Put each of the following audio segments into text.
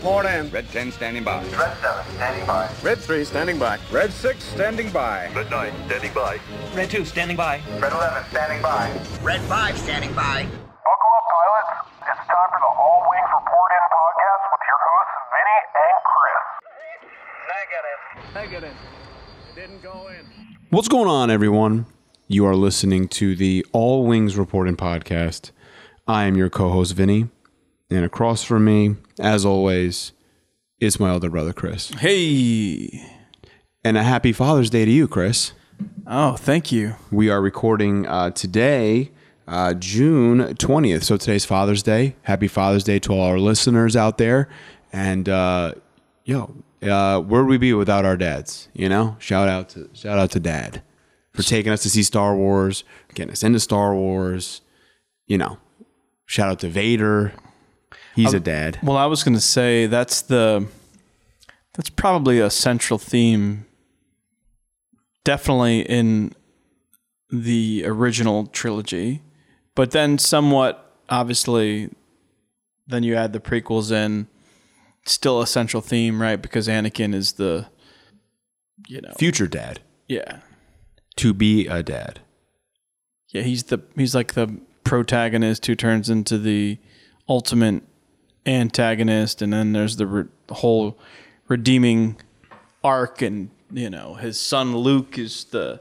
Report in. Red 10 standing by. Red 7 standing by. Red 3 standing by. Red 6 standing by. Red 9 standing by. Red 2 standing by. Red 11 standing by. Red 5 standing by. Buckle up, pilots. It's time for the All Wings Report In podcast with your hosts, Vinny and Chris. Negative. It didn't go in. What's going on, everyone? You are listening to the All Wings Report In podcast. I am your co-host, Vinny. And across from me, as always, is my older brother, Chris. Hey! And a happy Father's Day to you, Chris. Oh, thank you. We are recording today, June 20th. So today's Father's Day. Happy Father's Day to all our listeners out there. And, where would we be without our dads? You know, shout out to Dad for taking us to see Star Wars, getting us into Star Wars. You know, shout out to Vader. He's a dad. Well, I was going to say that's probably a central theme, definitely in the original trilogy, but then somewhat, obviously, then you add the prequels in, still a central theme, right? Because Anakin is the, future dad. Yeah. To be a dad. Yeah, he's like the protagonist who turns into the ultimate antagonist, and then there's the whole redeeming arc, and his son Luke is the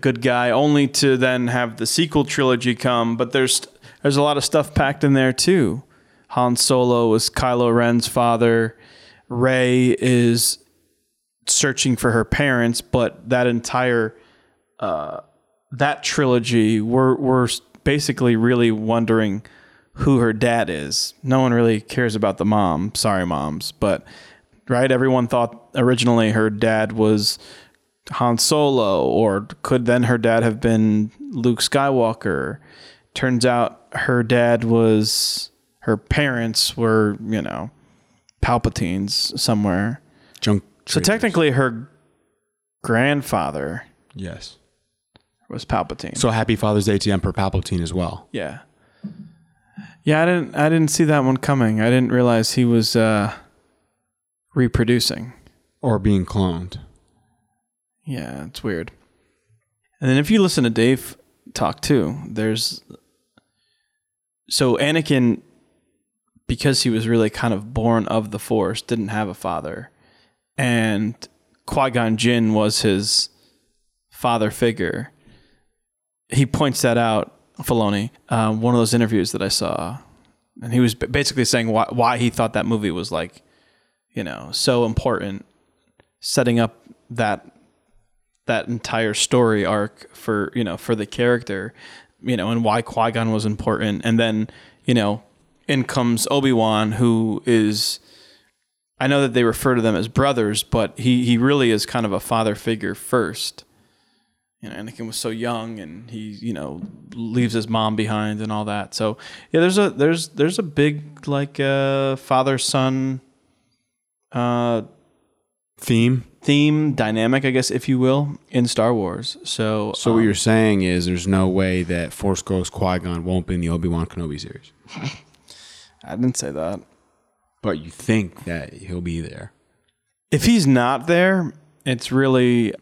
good guy, only to then have the sequel trilogy come. But there's a lot of stuff packed in there too. Han Solo is Kylo Ren's father. Rey is searching for her parents, but that entire that trilogy, we're basically really wondering who her dad is. No one really cares about the mom. Sorry, moms. But, right, everyone thought originally her dad was Han Solo, or could then her dad have been Luke Skywalker? Turns out her dad was, her parents were, Palpatines somewhere. Junk traders. So technically her grandfather. Yes. Was Palpatine. So happy Father's Day to Emperor Palpatine as well. Yeah. Yeah, I didn't see that one coming. I didn't realize he was reproducing. Or being cloned. Yeah, it's weird. And then if you listen to Dave talk too, so Anakin, because he was really kind of born of the Force, didn't have a father. And Qui-Gon Jinn was his father figure. He points that out, Filoni, one of those interviews that I saw, and he was basically saying why he thought that movie was like, so important, setting up that entire story arc for, for the character, and why Qui-Gon was important. And then, in comes Obi-Wan, who is, I know that they refer to them as brothers, but he really is kind of a father figure first. Anakin was so young, and he, leaves his mom behind and all that. So yeah, there's a big like father-son theme dynamic, I guess, if you will, in Star Wars. So what you're saying is there's no way that Force Ghost Qui-Gon won't be in the Obi-Wan Kenobi series. I didn't say that, but you think that he'll be there. If he's not there, it's really.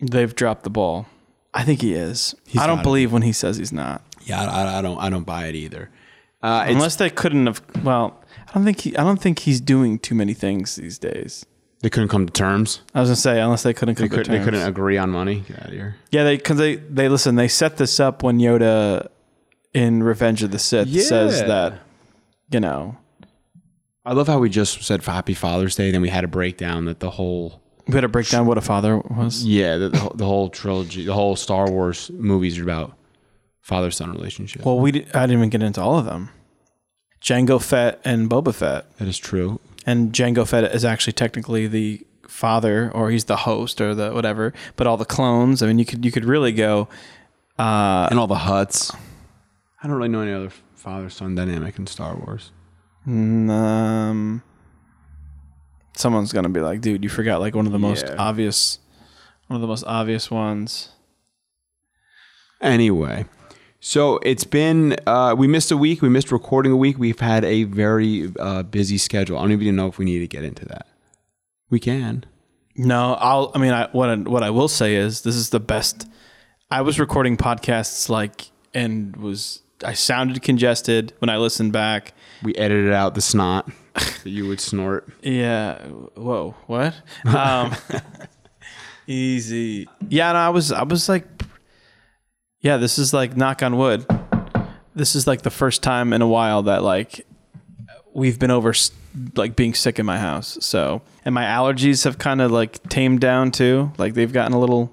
They've dropped the ball. I think he is. I don't believe when he says he's not. Yeah, I don't buy it either. Unless they couldn't have. Well, I don't think he's doing too many things these days. They couldn't come to terms. I was gonna say unless they couldn't come to terms. They couldn't agree on money. Get out of here. Yeah, they set this up when Yoda in Revenge of the Sith says that. I love how we just said Happy Father's Day, then we had a breakdown that the whole. We had to break down what a father was. Yeah, the whole trilogy, the whole Star Wars movies are about father-son relationship. Well, I didn't even get into all of them. Jango Fett and Boba Fett. That is true. And Jango Fett is actually technically the father, or he's the host, or the whatever. But all the clones. I mean, you could really go. And all the Hutts. I don't really know any other father-son dynamic in Star Wars. Someone's gonna be like, dude, you forgot like one of the most obvious ones. Anyway, So it's been, we missed a week. We missed recording a week. We've had a very busy schedule. I don't even know if we need to get into that. We can. No, what I will say is this is the best. I was recording podcasts I sounded congested when I listened back. We edited out the snot that you would snort. Yeah. Whoa. What? Easy. Yeah. No, I was like, yeah, this is like, knock on wood, this is like the first time in a while that like we've been over like being sick in my house. So, and my allergies have kind of like tamed down too. Like they've gotten a little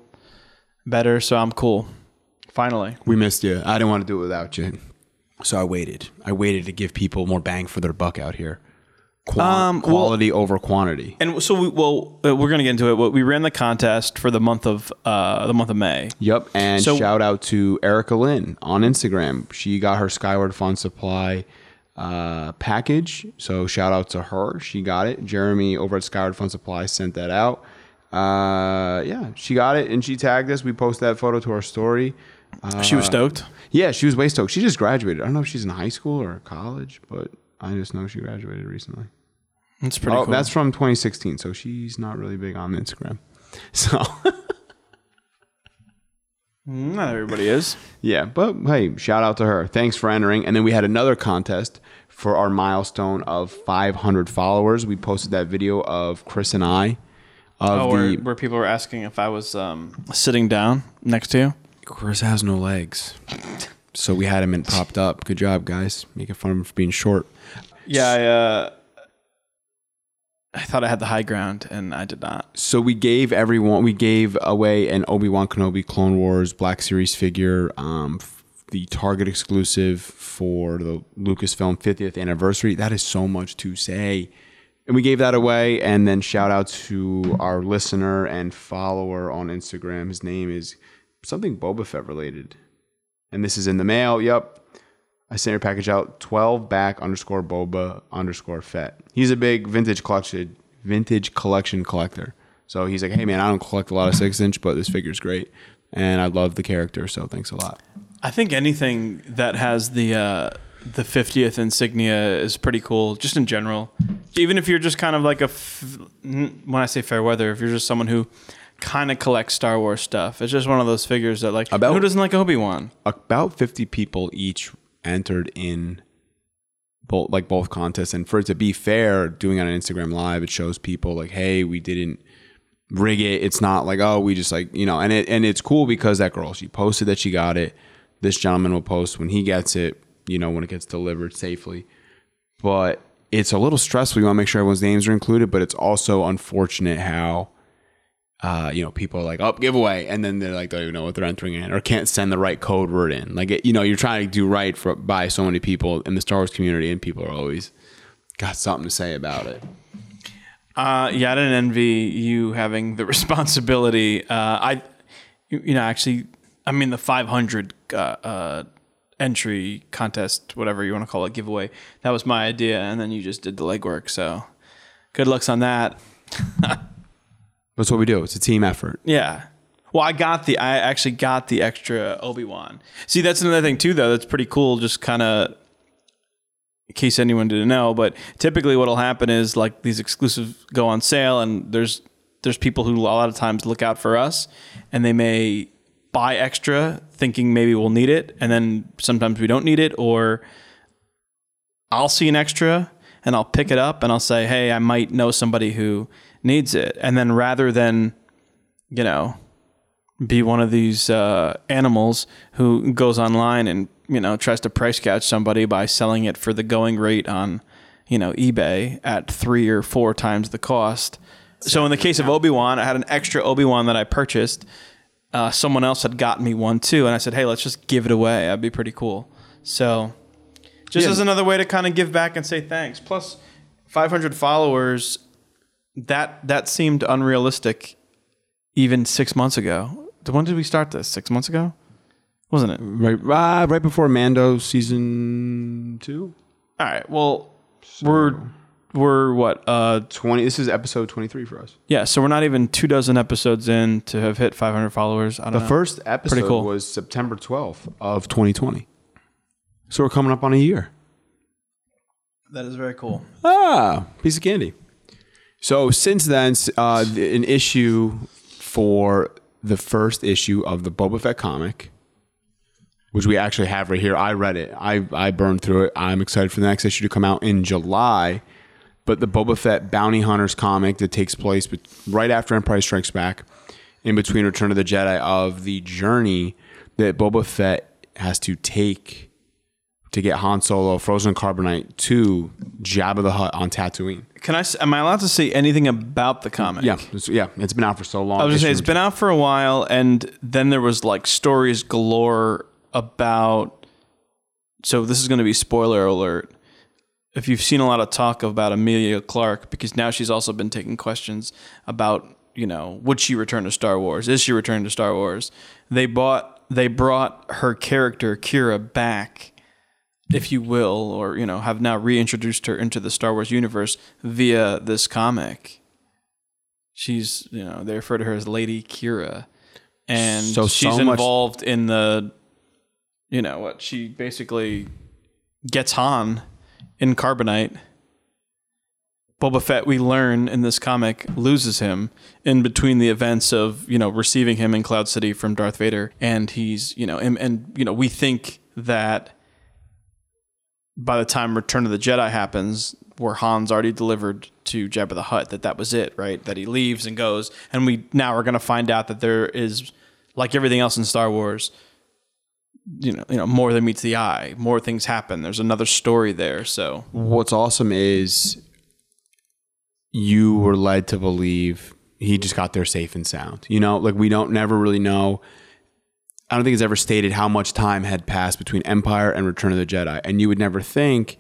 better. So I'm cool. Finally. We missed you. I didn't want to do it without you. So I waited. I waited to give people more bang for their buck out here. Quality over quantity. And so we're going to get into it. We ran the contest for the month of May. Yep. And so, shout out to Erica Lynn on Instagram. She got her Skyward Fund Supply package. So shout out to her. She got it. Jeremy over at Skyward Fund Supply sent that out. Yeah, she got it and she tagged us. We posted that photo to our story. She was stoked. Yeah, she was way stoked. She just graduated. I don't know if she's in high school or college, but I just know she graduated recently. That's pretty cool. That's from 2016, so she's not really big on Instagram. So not everybody is. Yeah, but hey, shout out to her. Thanks for entering. And then we had another contest for our milestone of 500 followers. We posted that video of Chris and I. Where people were asking if I was sitting down next to you. Chris has no legs. So we had him and propped up. Good job, guys. Making fun of him for being short. Yeah, I thought I had the high ground, and I did not. So we gave away an Obi-Wan Kenobi Clone Wars Black Series figure, the Target exclusive for the Lucasfilm 50th anniversary. That is so much to say. And we gave that away, and then shout out to our listener and follower on Instagram. His name is something Boba Fett related. And this is in the mail. Yep. I sent your package out. 12back_Boba_Fett. He's a big vintage collection collector. So he's like, hey man, I don't collect a lot of 6-inch, but this figure's great. And I love the character, so thanks a lot. I think anything that has the 50th insignia is pretty cool, just in general. Even if you're just kind of like when I say fair weather, if you're just someone who kind of collects Star Wars stuff, it's just one of those figures that like, who doesn't like Obi-Wan? About 50 people each entered in both contests. And for it to be fair, doing it on Instagram Live, it shows people like, hey, we didn't rig it. It's not like, oh, we just like, you know, and it's cool because that girl, she posted that she got it. This gentleman will post when he gets it, you know, when it gets delivered safely. But it's a little stressful. You want to make sure everyone's names are included, but it's also unfortunate how, you know, people are like, oh, giveaway. And then they're like, don't even know what they're entering in or can't send the right code word in. Like, it, you know, you're trying to do right by so many people in the Star Wars community, and people are always got something to say about it. Yeah, I didn't envy you having the responsibility. The 500, entry contest, whatever you want to call it, giveaway. That was my idea, and then you just did the legwork. So, good luck on that. That's what we do. It's a team effort. Yeah. Well, I actually got the extra Obi-Wan. See, that's another thing too, though. That's pretty cool. Just kind of, in case anyone didn't know, but typically what'll happen is like these exclusives go on sale, and there's people who a lot of times look out for us, and they may buy extra thinking maybe we'll need it, and then sometimes we don't need it, or I'll see an extra and I'll pick it up and I'll say, hey, I might know somebody who needs it. And then rather than, you know, be one of these animals who goes online and, you know, tries to price gouge somebody by selling it for the going rate on, you know, eBay at 3 or 4 times the cost. So in the case of Obi-Wan, I had an extra Obi-Wan that I purchased. Someone else had gotten me one too, and I said, hey, let's just give it away. That'd be pretty cool. So just as another way to kind of give back and say thanks. Plus 500 followers, that seemed unrealistic even 6 months ago. When did we start this? 6 months ago? Wasn't it? Right before Mando season 2? All right. Well, so. we're we're what? 20. This is episode 23 for us. Yeah, so we're not even 24 episodes in to have hit 500 followers. I don't know. The first episode was September 12th of 2020. So we're coming up on a year. That is very cool. Ah, piece of candy. So since then, an issue for the first issue of the Boba Fett comic, which we actually have right here. I read it. I burned through it. I'm excited for the next issue to come out in July. But the Boba Fett Bounty Hunters comic that takes place right after Empire Strikes Back, in between Return of the Jedi, of the journey that Boba Fett has to take to get Han Solo, frozen carbonite, to Jabba the Hutt on Tatooine. Am I allowed to say anything about the comic? Yeah. It's been out for so long. I was going to say, it's been out for a while, and then there was like stories galore about... So this is going to be spoiler alert. If you've seen a lot of talk about Amelia Clark, because now she's also been taking questions about, would she return to Star Wars? Is she returning to Star Wars? They brought her character, Kira, back, if you will, or, have now reintroduced her into the Star Wars universe via this comic. She's, they refer to her as Lady Kira. And she's involved in the, she basically gets Han in carbonite. Boba Fett, we learn in this comic, loses him in between the events of, receiving him in Cloud City from Darth Vader. And he's, we think that by the time Return of the Jedi happens, where Han's already delivered to Jabba the Hutt, that was it, right? That he leaves and goes. And we now are going to find out that there is, like everything else in Star Wars, more than meets the eye. More things happen. There's another story there. So what's awesome is you were led to believe he just got there safe and sound. We don't never really know. I don't think it's ever stated how much time had passed between Empire and Return of the Jedi. And you would never think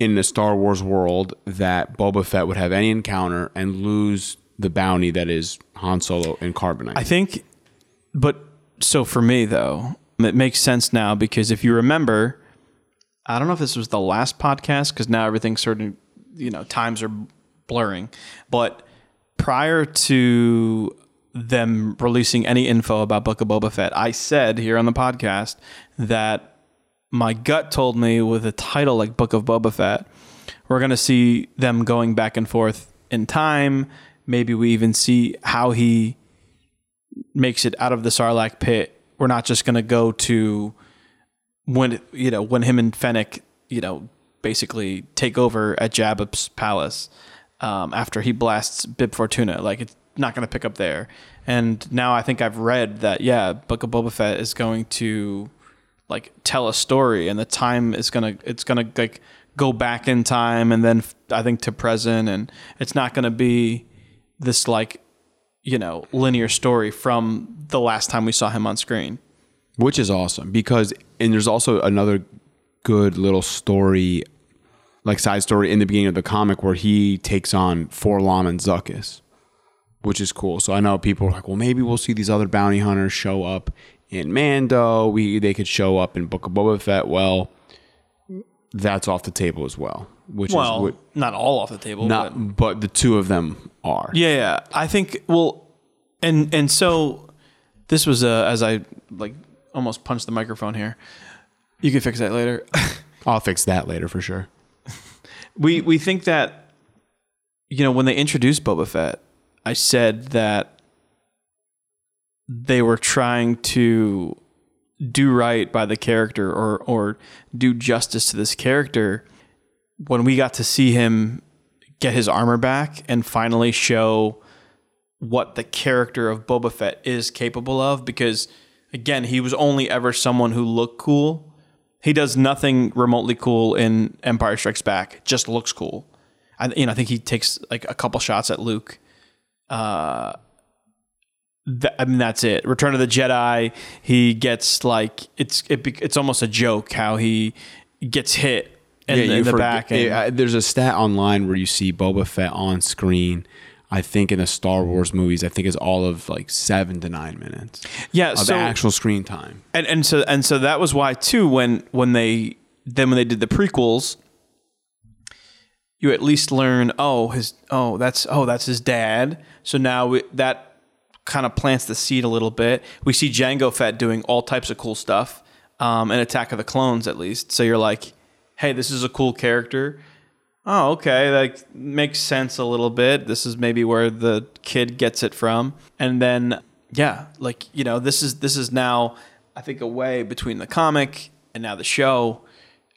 in the Star Wars world that Boba Fett would have any encounter and lose the bounty that is Han Solo and carbonite. So for me though, it makes sense now, because if you remember, I don't know if this was the last podcast, because now everything's certain, times are blurring, but prior to them releasing any info about Book of Boba Fett, I said here on the podcast that my gut told me with a title like Book of Boba Fett, we're going to see them going back and forth in time. Maybe we even see how he makes it out of the Sarlacc pit. We're not just going to go to when him and Fennec, basically take over at Jabba's palace after he blasts Bib Fortuna. Like, it's not going to pick up there. And now I think I've read that, Book of Boba Fett is going to like tell a story, and the time is going to like go back in time, and then I think to present, and it's not going to be this like, linear story from the last time we saw him on screen. Which is awesome, because there's also another good little story, like side story in the beginning of the comic where he takes on Forlom and Zuckuss, which is cool. So I know people are like, well, maybe we'll see these other bounty hunters show up in Mando. They could show up in Book of Boba Fett. Well, that's off the table as well. Not all off the table. But the two of them are. Yeah. I think, and so this was, as I like almost punched the microphone here. You can fix that later. I'll fix that later for sure. We think that, when they introduced Boba Fett, I said that they were trying to do right by the character or do justice to this character. When we got to see him get his armor back and finally show what the character of Boba Fett is capable of, because again, he was only ever someone who looked cool. He does nothing remotely cool in Empire Strikes Back. It just looks cool. I think he takes like a couple shots at Luke. That's it. Return of the Jedi, he gets like, it's almost a joke how he gets hit in the back. There's a stat online where you see Boba Fett on screen, I think in the Star Wars movies, I think it's all of like 7 to 9 minutes. Yeah, of actual screen time. And so that was why too, when they did the prequels, you at least learn, that's his dad. So now that kind of plants the seed a little bit. We see Jango Fett doing all types of cool stuff, in Attack of the Clones at least. So you're like, hey, this is a cool character. Oh, okay, that makes sense a little bit. This is maybe where the kid gets it from. And then, yeah, like, you know, this is now, I think, a way between the comic and now the show.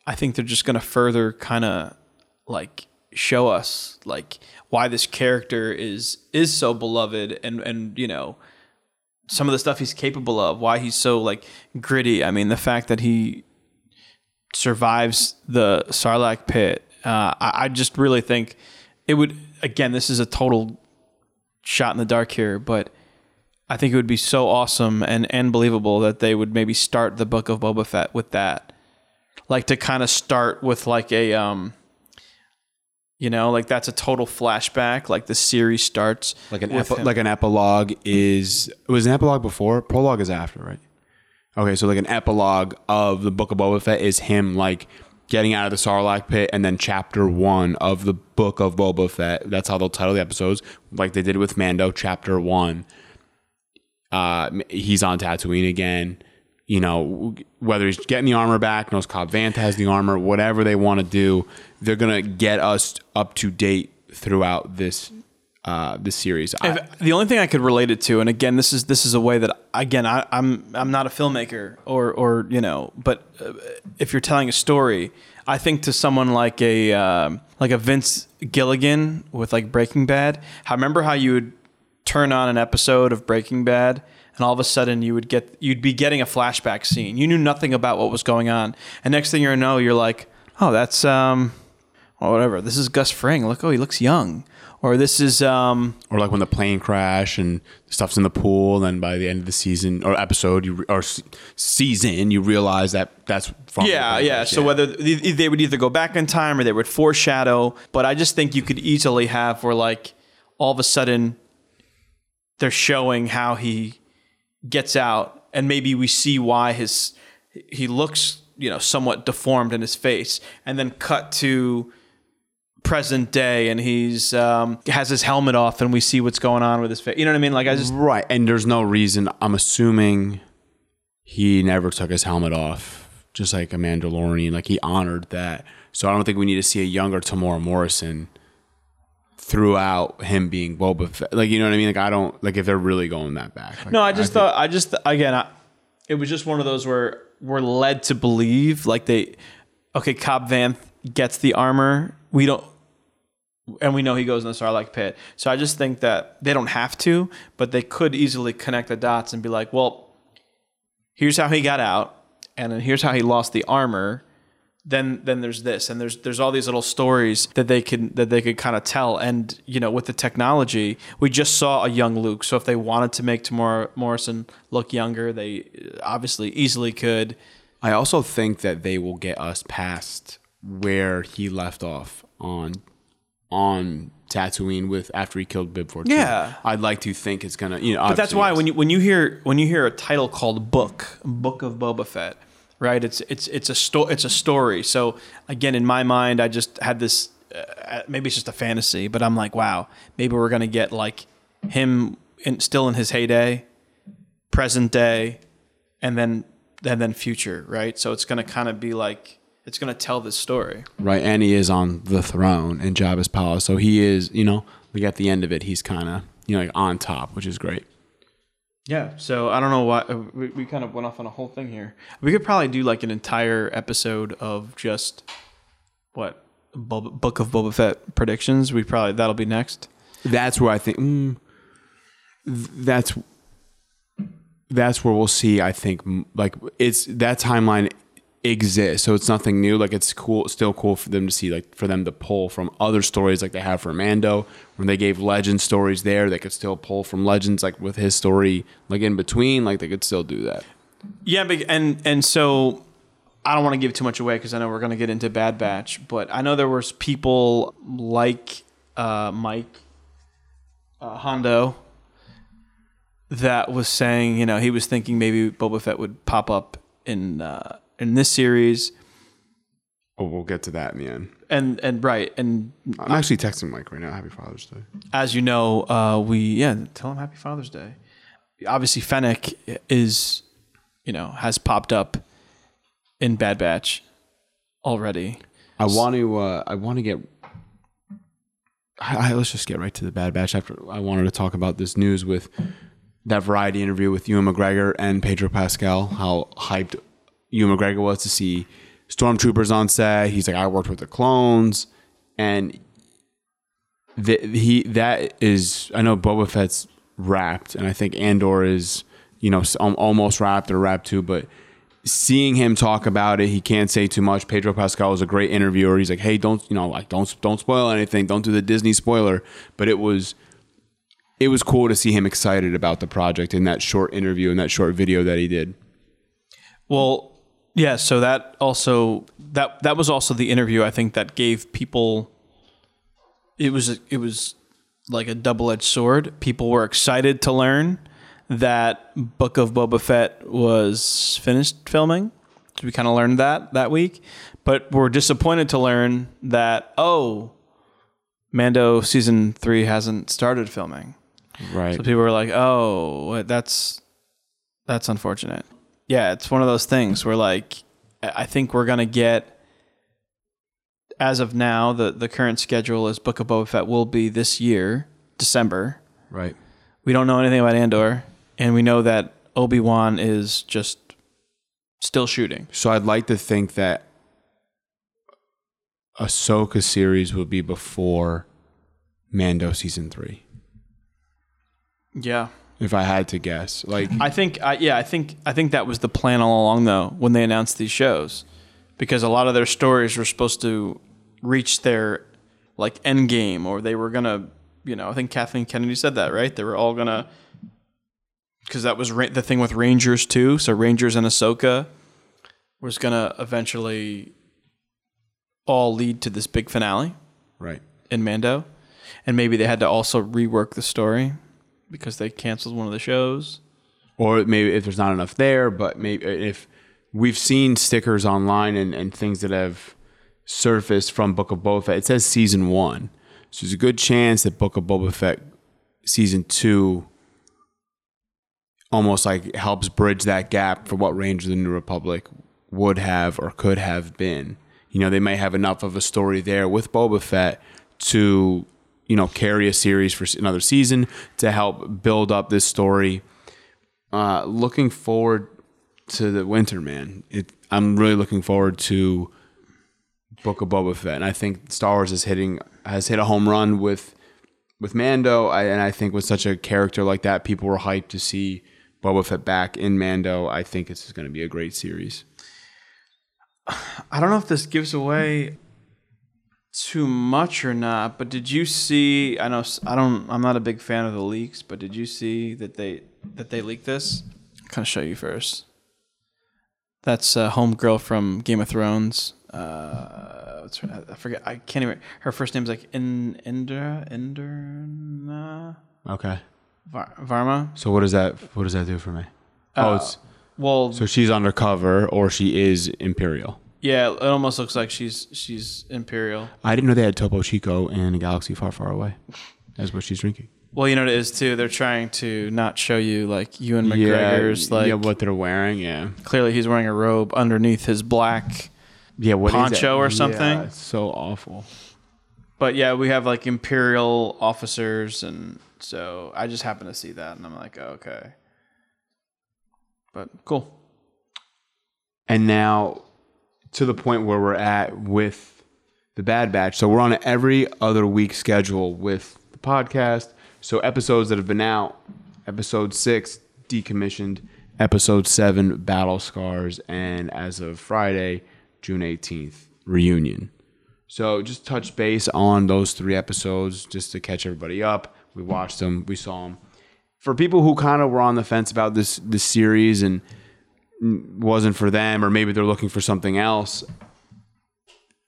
I think they're just going to further kind of like show us like why this character is so beloved and you know, some of the stuff he's capable of, why he's so like gritty. I mean, the fact that he survives the Sarlacc pit. I just really think it would, again, this is a total shot in the dark here, but I think it would be so awesome and believable that they would maybe start the Book of Boba Fett with that. Like, to kind of start with like a, you know, like that's a total flashback. Like the series starts like an epilogue is, it was an epilogue before, prologue is after, right? Okay. So like an epilogue of the Book of Boba Fett is him like getting out of the Sarlacc pit, and then chapter 1 of the Book of Boba Fett. That's how they'll title the episodes. Like they did with Mando, chapter 1. He's on Tatooine again. You know, whether he's getting the armor back, knows Cobb Vanth has the armor, whatever they want to do, they're going to get us up to date throughout this series. The only thing I could relate it to, and again, this is a way that, again, I'm not a filmmaker or you know, but if you're telling a story, I think to someone like a Vince Gilligan with like Breaking Bad. I remember how you would turn on an episode of Breaking Bad, and all of a sudden you'd be getting a flashback scene. You knew nothing about what was going on, and next thing you know, you're like, oh, that's whatever. This is Gus Fring. Look, oh, he looks young. Or this is or like when the plane crash and stuff's in the pool, and then by the end of the season or episode, season, you realize that's from the plane. So whether they would either go back in time or they would foreshadow, but I just think you could easily have where like all of a sudden they're showing how he gets out, and maybe we see why he looks, you know, somewhat deformed in his face, and then cut to present day, and he's has his helmet off, and we see what's going on with his face. You know what I mean? Like, I just right. And there's no reason. I'm assuming he never took his helmet off, just like a Mandalorian. Like, he honored that. So I don't think we need to see a younger Tamora Morrison throughout him being Boba Fett. Like, you know what I mean? Like, I don't like if they're really going that back. Like, no, it was just one of those where we're led to believe like Cobb Vanth gets the armor. We don't. And we know he goes in the Sarlacc pit. So I just think that they don't have to, but they could easily connect the dots and be like, well, here's how he got out, and then here's how he lost the armor. Then there's this, and there's all these little stories that they could kind of tell. And, you know, with the technology, we just saw a young Luke. So if they wanted to make Tamora Morrison look younger, they obviously easily could. I also think that they will get us past where he left off on Tatooine after he killed Bib Fortuna. Yeah, I'd like to think it's gonna, you know. But that's why when you hear a title called Book of Boba Fett, right? It's a story. So again, in my mind, I just had this. Maybe it's just a fantasy, but I'm like, wow, maybe we're gonna get like him still in his heyday, present day, and then future, right? So it's gonna kind of be like. It's going to tell this story. Right. And he is on the throne in Jabba's palace. So he is, you know, like at the end of it, he's kind of, you know, like on top, which is great. Yeah. So I don't know why we kind of went off on a whole thing here. We could probably do like an entire episode of just Book of Boba Fett predictions. That'll be next. That's where I think, that's where we'll see. I think like it's that timeline exists, so it's nothing new. Like, it's cool, still cool for them to see, like for them to pull from other stories, like they have for Mando when they gave legend stories there. They could still pull from legends, like with his story, like in between, like they could still do that. Yeah, and so I don't want to give too much away because I know we're going to get into Bad Batch, but I know there was people like Mike Hondo that was saying, you know, he was thinking maybe Boba Fett would pop up in this series. Oh, we'll get to that in the end. And right. And I'm actually texting Mike right now. Happy Father's Day. As you know, tell him Happy Father's Day. Obviously, Fennec is, has popped up in Bad Batch already. Let's just get right to the Bad Batch. After I wanted to talk about this news with that Variety interview with Ewan McGregor and Pedro Pascal, how hyped Ewan McGregor was to see stormtroopers on set. He's like, I worked with the clones, and I know Boba Fett's wrapped, and I think Andor is, almost wrapped or wrapped too, but seeing him talk about it, he can't say too much. Pedro Pascal is a great interviewer. He's like, hey, don't spoil anything. Don't do the Disney spoiler. But it was cool to see him excited about the project in that short interview and that short video that he did. Well, yeah, so that also that was also the interview, I think, that gave people, it was like a double-edged sword. People were excited to learn that Book of Boba Fett was finished filming. So we kind of learned that week, but we're disappointed to learn that, Mando season 3 hasn't started filming. Right. So people were like, oh, that's unfortunate. Yeah, it's one of those things where, like, I think we're going to get, as of now, the current schedule is Book of Boba Fett will be this year, December. Right. We don't know anything about Andor, and we know that Obi-Wan is just still shooting. So I'd like to think that Ahsoka series will be before Mando season 3. Yeah. If I had to guess, I think that was the plan all along, though, when they announced these shows, because a lot of their stories were supposed to reach their end game, or they were gonna, I think Kathleen Kennedy said that, right? They were all gonna, because that was the thing with Rangers too. So Rangers and Ahsoka was gonna eventually all lead to this big finale, right? In Mando, and maybe they had to also rework the story, because they canceled one of the shows, or maybe if there's not enough there. But maybe if we've seen stickers online and things that have surfaced from Book of Boba Fett, it says season 1, so there's a good chance that Book of Boba Fett season 2 almost helps bridge that gap for what Rangers of the New Republic would have or could have been. They may have enough of a story there with Boba Fett to carry a series for another season to help build up this story. Looking forward to the winter, man. I'm really looking forward to Book of Boba Fett, and I think Star Wars has hit a home run with Mando. And I think with such a character like that, people were hyped to see Boba Fett back in Mando. I think this is going to be a great series. I don't know if this gives away too much or not, but did you see, I'm not a big fan of the leaks, but did you see that they leaked this? I'll kind of show you first. That's a homegirl from Game of Thrones. I forget, I can't even, her first name's Inderna. Okay. Varma. So what does that do for me? So she's undercover, or she is Imperial. Yeah, it almost looks like she's Imperial. I didn't know they had Topo Chico in a galaxy far, far away. That's what she's drinking. Well, you know what it is, too? They're trying to not show you, Ewan McGregor's, what they're wearing, yeah. Clearly, he's wearing a robe underneath his black poncho or something. Yeah, it's so awful. But, yeah, we have, Imperial officers, and so I just happened to see that, and I'm like, oh, okay. But, cool. And now, to the point where we're at with the Bad Batch. So we're on an every other week schedule with the podcast. So episodes that have been out, episode 6, Decommissioned, episode 7, Battle Scars, and as of Friday, June 18th, Reunion. So just touch base on those 3 episodes just to catch everybody up. We watched them. We saw them. For people who kind of were on the fence about this series and wasn't for them, or maybe they're looking for something else.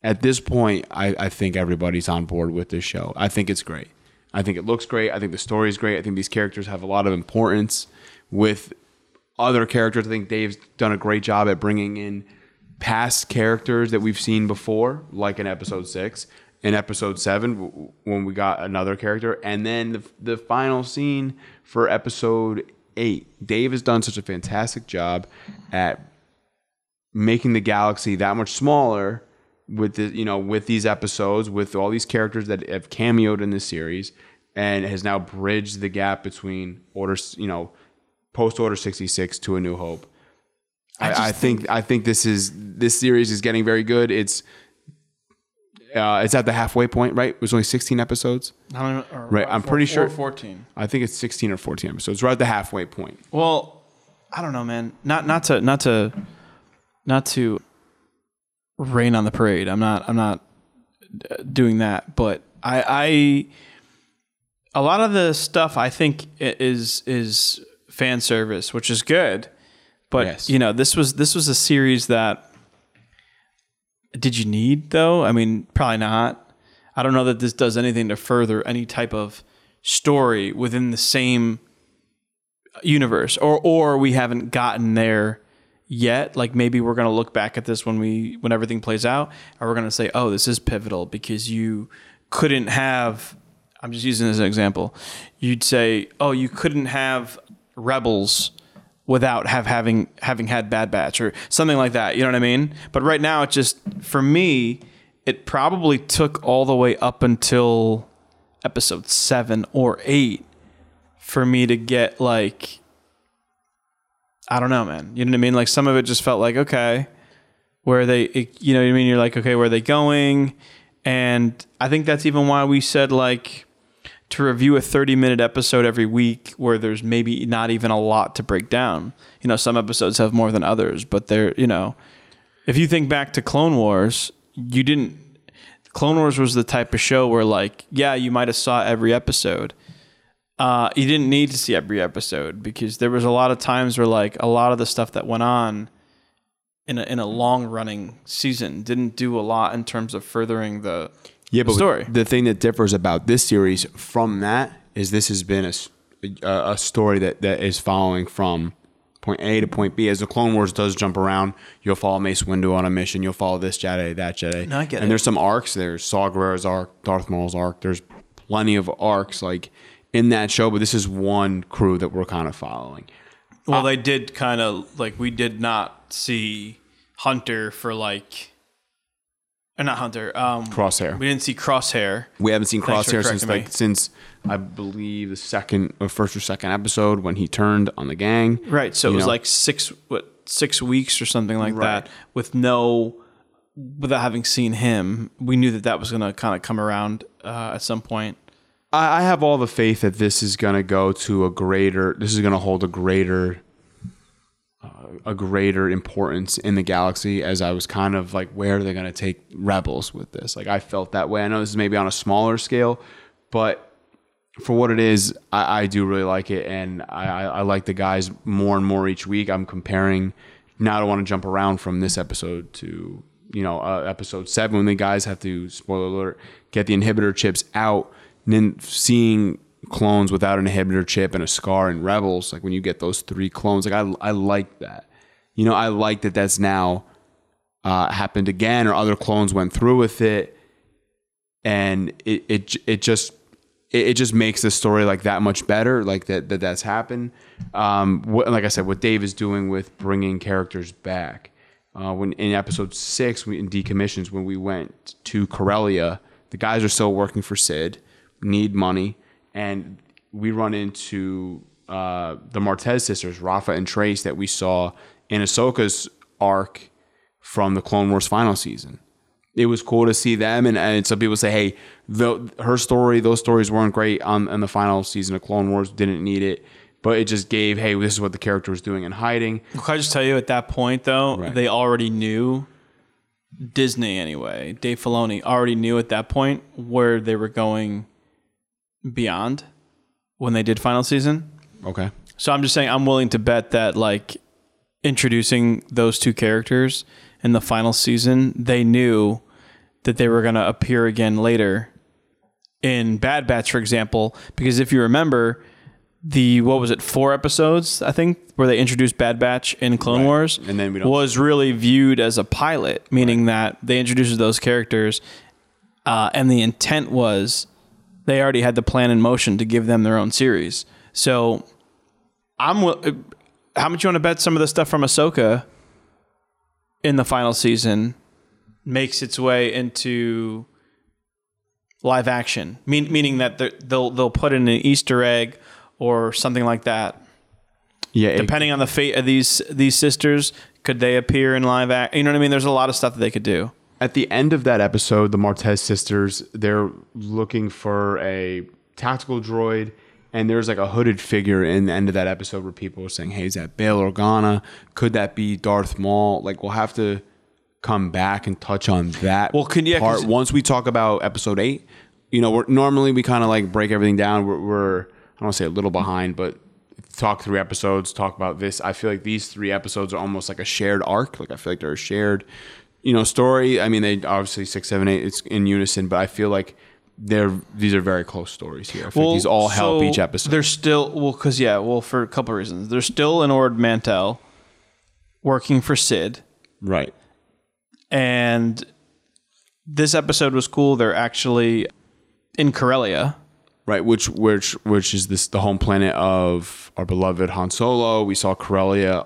At this point, I think everybody's on board with this show. I think it's great. I think it looks great. I think the story is great. I think these characters have a lot of importance with other characters. I think Dave's done a great job at bringing in past characters that we've seen before, like in Episode 6, in Episode 7 when we got another character, and then the final scene for Episode 8. Dave has done such a fantastic job at making the galaxy that much smaller with the, you know, with these episodes, with all these characters that have cameoed in this series, and has now bridged the gap between orders, you know, post Order 66 to A New Hope. I think this series is getting very good. It's at the halfway point, right? It was only 16 episodes. Right. I'm pretty sure 14. I think it's 16 or 14 episodes. We're at the halfway point. Well, I don't know, man. Not to rain on the parade. I'm not doing that, but a lot of the stuff I think is fan service, which is good. But yes, you know, this was a series that, did you need though? I mean, probably not. I don't know that this does anything to further any type of story within the same universe, or we haven't gotten there yet. Like, maybe we're going to look back at this when everything plays out, and we're going to say, oh, this is pivotal because you couldn't have, I'm just using this as an example. You'd say, oh, you couldn't have Rebels without having had Bad Batch or something like that. You know what I mean? But right now, it just, for me, it probably took all the way up until Episode 7 or 8 for me to get, like, I don't know, man. You know what I mean? Like, some of it just felt like, okay, where are they, you know what I mean? You're like, okay, where are they going? And I think that's even why we said, like, to review a 30-minute episode every week where there's maybe not even a lot to break down. You know, some episodes have more than others, but they're, you know, if you think back to Clone Wars, Clone Wars was the type of show where, like, yeah, you might have saw every episode. You didn't need to see every episode because there was a lot of times where, like, a lot of the stuff that went on in a long-running season didn't do a lot in terms of furthering the story. The thing that differs about this series from that is this has been a story that is following from point A to point B. As the Clone Wars does jump around, you'll follow Mace Windu on a mission, you'll follow this Jedi, that Jedi. No, I get it. And there's some arcs. There's Saw Gerrera's arc, Darth Maul's arc. There's plenty of arcs, like, in that show, but this is one crew that we're kind of following. Well, they did kind of, like, we did not see Hunter for, like, not Hunter. Crosshair. We didn't see Crosshair. We haven't seen Crosshair since I believe the second or first or second episode when he turned on the gang. Right. So it was like 6 weeks or something like that without having seen him. We knew that was going to kind of come around at some point. I have all the faith that this is going to go to hold a greater importance in the galaxy, as I was kind of like, where are they going to take Rebels with this? Like, I felt that way. I know this is maybe on a smaller scale, but for what it is, I do really like it. And I like the guys more and more each week. I'm comparing, now I don't want to jump around from this episode to, you know, Episode 7, when the guys have to, spoiler alert, get the inhibitor chips out. And then seeing clones without an inhibitor chip and a scar in Rebels, like when you get those 3 clones, like I like that. You know, I like that that's now happened again, or other clones went through with it, and it just makes the story like that much better. Like that's happened. Like I said, what Dave is doing with bringing characters back. When in Episode 6, in decommissions, when we went to Corellia, the guys are still working for Sid. Need money, and we run into the Martez sisters, Rafa and Trace, that we saw in Ahsoka's arc from the Clone Wars final season. It was cool to see them, and some people say, hey, those stories weren't great on the final season of Clone Wars, didn't need it, but it just gave, hey, this is what the character was doing in hiding. Can I just tell you, at that point, though, They already knew, Disney anyway, Dave Filoni already knew at that point where they were going beyond when they did final season. Okay. So I'm just saying, I'm willing to bet that, like, introducing those 2 characters in the final season, they knew that they were going to appear again later in Bad Batch, for example, because if you remember, the, what was it, 4 episodes, I think, where they introduced Bad Batch in Clone Wars, and then was really viewed as a pilot, meaning that they introduced those characters, and the intent was they already had the plan in motion to give them their own series. So, how much you want to bet some of the stuff from Ahsoka in the final season makes its way into live action, meaning that they'll put in an Easter egg or something like that. Yeah. Depending on the fate of these sisters, could they appear in live action? You know what I mean? There's a lot of stuff that they could do. At the end of that episode, the Martez sisters, they're looking for a tactical droid, and there's like a hooded figure in the end of that episode where people are saying, hey, is that Bail Organa? Could that be Darth Maul? Like, we'll have to come back and touch on that part. Once we talk about episode 8, you know, normally we kind of like break everything down. We're I don't want to say a little behind, but talk 3 episodes, talk about this. I feel like these 3 episodes are almost like a shared arc. Like, I feel like they're a shared, you know, story. I mean, they obviously 6, 7, 8, it's in unison, but I feel like these are very close stories here. I feel like these all help each episode. They're still, for a couple of reasons. They're still in Ord Mantell working for Sid. Right. And this episode was cool. They're actually in Corellia. Right, which is the home planet of our beloved Han Solo. We saw Corellia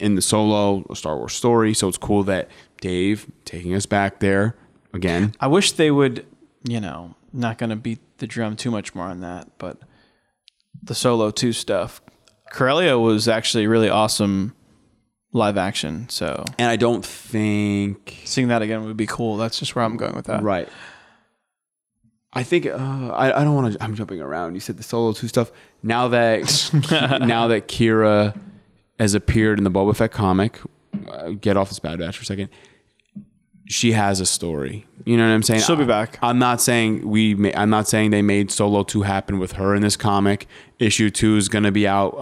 in the Solo, a Star Wars story. So it's cool that Dave taking us back there again. I wish they would, you know, not going to beat the drum too much more on that, but the Solo 2 stuff. Corellia was actually really awesome live action. So, and I don't think seeing that again would be cool. That's just where I'm going with that. Right. I think I don't want to. I'm jumping around. You said the Solo 2 stuff. Now that Kira has appeared in the Boba Fett comic, get off this Bad Batch for a second. She has a story. You know what I'm saying? She'll be back. I'm not saying they made Solo 2 happen with her in this comic. Issue 2 is going to be out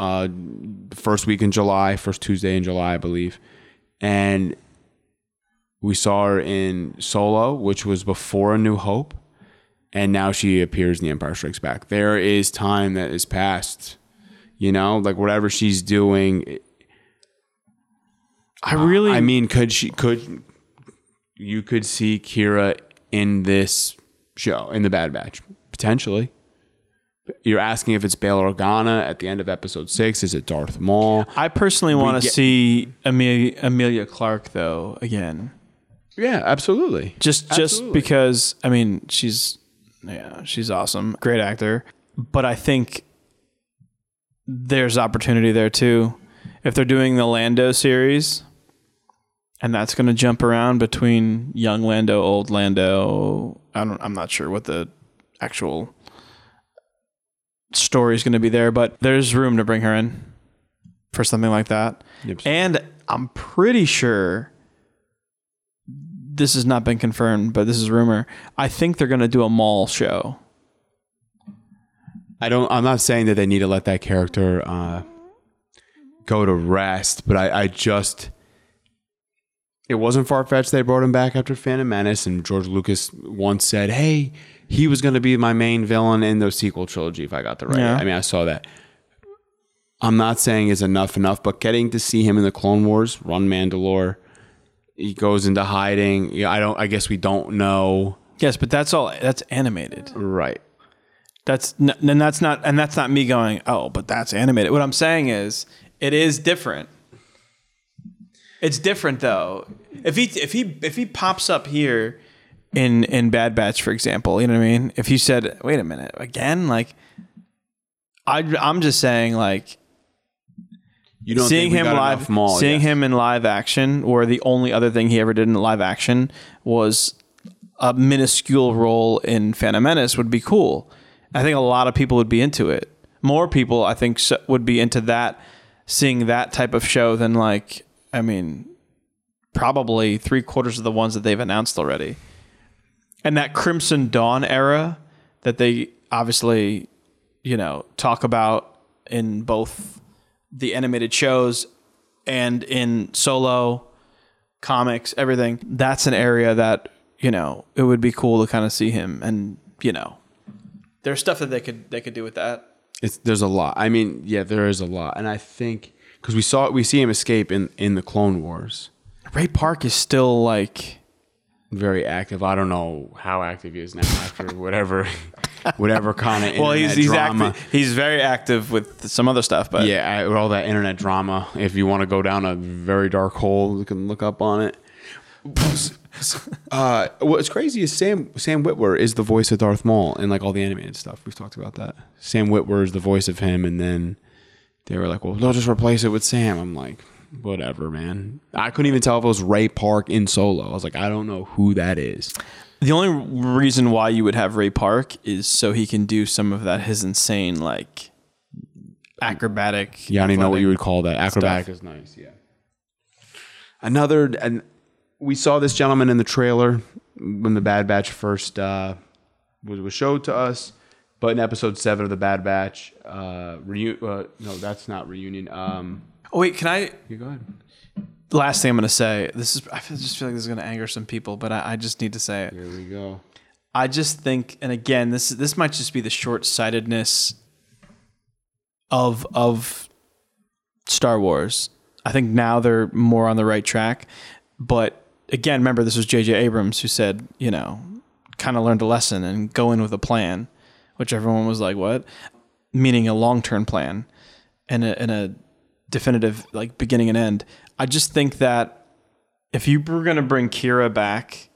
first Tuesday in July, I believe, and we saw her in Solo, which was before A New Hope. And now she appears in The Empire Strikes Back. There is time that is passed, you know, like whatever she's doing. You could see Kira in this show, in the Bad Batch, potentially. You're asking if it's Bail Organa at the end of episode 6. Is it Darth Maul? I personally want to see Amelia Clark, though, again. Yeah, absolutely. Just because, I mean, she's awesome. Great actor. But I think there's opportunity there too. If they're doing the Lando series, and that's going to jump around between young Lando, old Lando. I'm not sure what the actual story is going to be there, but there's room to bring her in for something like that. Yep. And I'm pretty sure, this has not been confirmed, but this is rumor, I think they're going to do a Maul show. I'm not saying that they need to let that character go to rest, but it wasn't far-fetched they brought him back after Phantom Menace, and George Lucas once said, hey, he was going to be my main villain in the sequel trilogy, if I got the right. Yeah. I mean, I saw that. I'm not saying it's enough, but getting to see him in the Clone Wars, run Mandalore, he goes into hiding. Yeah, I guess we don't know. Yes, but that's all. That's animated, right? That's not me going, oh, but that's animated. What I'm saying is, it is different. It's different though. If he pops up here in Bad Batch, for example, you know what I mean? If he said, "Wait a minute," again, like I'm just saying, like. You don't seeing think him live, Maul, seeing him in live action, where the only other thing he ever did in live action was a minuscule role in Phantom Menace, would be cool. I think a lot of people would be into it. More people, I think, would be into that, seeing that type of show than like, I mean, probably 3/4 of the ones that they've announced already. And that Crimson Dawn era that they obviously, you know, talk about in both the animated shows and in Solo, comics, everything. That's an area that, you know, it would be cool to kind of see him, and, you know, there's stuff that they could do with that. There's a lot. I mean, yeah, there is a lot. And I think because we see him escape in the Clone Wars. Ray Park is still like very active. I don't know how active he is now after whatever kind of internet well, he's drama. Active. He's very active with some other stuff, but yeah, with all that internet drama. If you want to go down a very dark hole, you can look up on it. What's crazy is Sam Witwer is the voice of Darth Maul in like all the animated stuff. We've talked about that. Sam Witwer is the voice of him, and then they were like, "Well, they'll just replace it with Sam." I'm like, whatever, man. I couldn't even tell if it was Ray Park in Solo. I was like, I don't know who that is. The only reason why you would have Ray Park is so he can do some of that his insane like acrobatic. Yeah, I don't even know what you would call that. Acrobatic stuff. Is nice. Yeah. And we saw this gentleman in the trailer when the Bad Batch first was showed to us, but in episode 7 of the Bad Batch, no, that's not Reunion. Oh wait, can I? You go ahead. Last thing I'm gonna say. I just feel like this is gonna anger some people, but I just need to say it. Here we go. I just think, and again, this might just be the short-sightedness of Star Wars. I think now they're more on the right track, but again, remember this was J.J. Abrams who said, you know, kind of learned a lesson and go in with a plan, which everyone was like, what? Meaning a long-term plan and a definitive like beginning and end. I just think that if you were going to bring Kira back,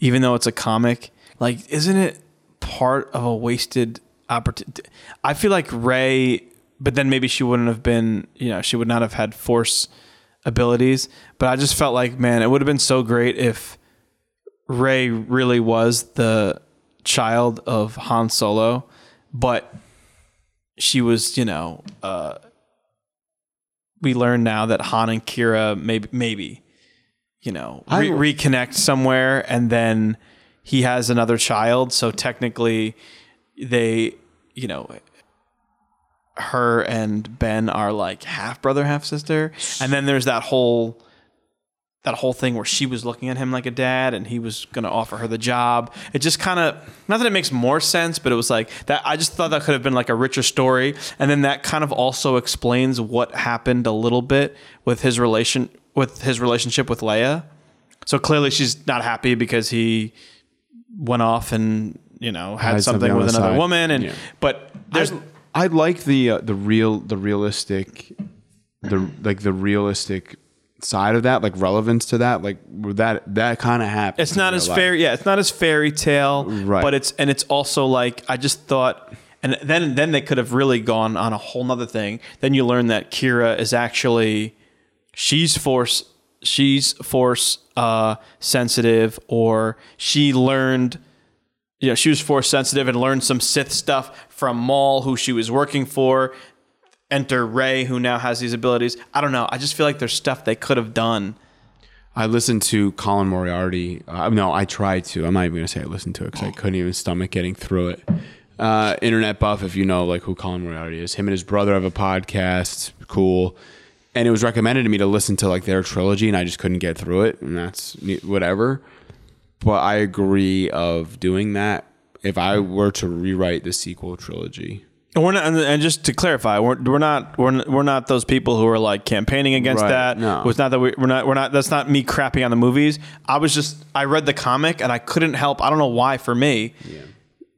even though it's a comic, like isn't it part of a wasted opportunity? I feel like Rey, but then maybe she wouldn't have been, you know, she would not have had Force abilities, but I just felt like, man, it would have been so great if Rey really was the child of Han Solo, but she was, you know, we learn now that Han and Kira maybe you know, reconnect somewhere, and then he has another child. So technically, they, you know, her and Ben are like half brother, half sister. And then there's that whole thing where she was looking at him like a dad, and he was going to offer her the job. It just kind of, not that it makes more sense, but it was like that. I just thought that could have been like a richer story. And then that kind of also explains what happened a little bit with his relationship with Leia. So clearly she's not happy because he went off and, you know, had something with another woman. And, yeah. But there's, I like the realistic side of that, like relevance to that, like that kind of happened. It's not as fair. Yeah. It's not as fairy tale, right? But it's also like, I just thought, and then they could have really gone on a whole nother thing. Then you learn that Kira is actually, she's force sensitive, or she learned, you know, she was force sensitive and learned some Sith stuff from Maul, who she was working for. Enter Rey, who now has these abilities. I don't know. I just feel like there's stuff they could have done. I listened to Colin Moriarty. I tried to. I'm not even going to say I listened to it because I couldn't even stomach getting through it. Internet buff, if you know like who Colin Moriarty is. Him and his brother have a podcast. Cool. And it was recommended to me to listen to like their trilogy, and I just couldn't get through it. And that's whatever. But I agree of doing that if I were to rewrite the sequel trilogy. And we're not, and just to clarify, we're not those people who are like campaigning against that. No. It's not that we're not. That's not me crapping on the movies. I read the comic and I couldn't help. I don't know why. For me,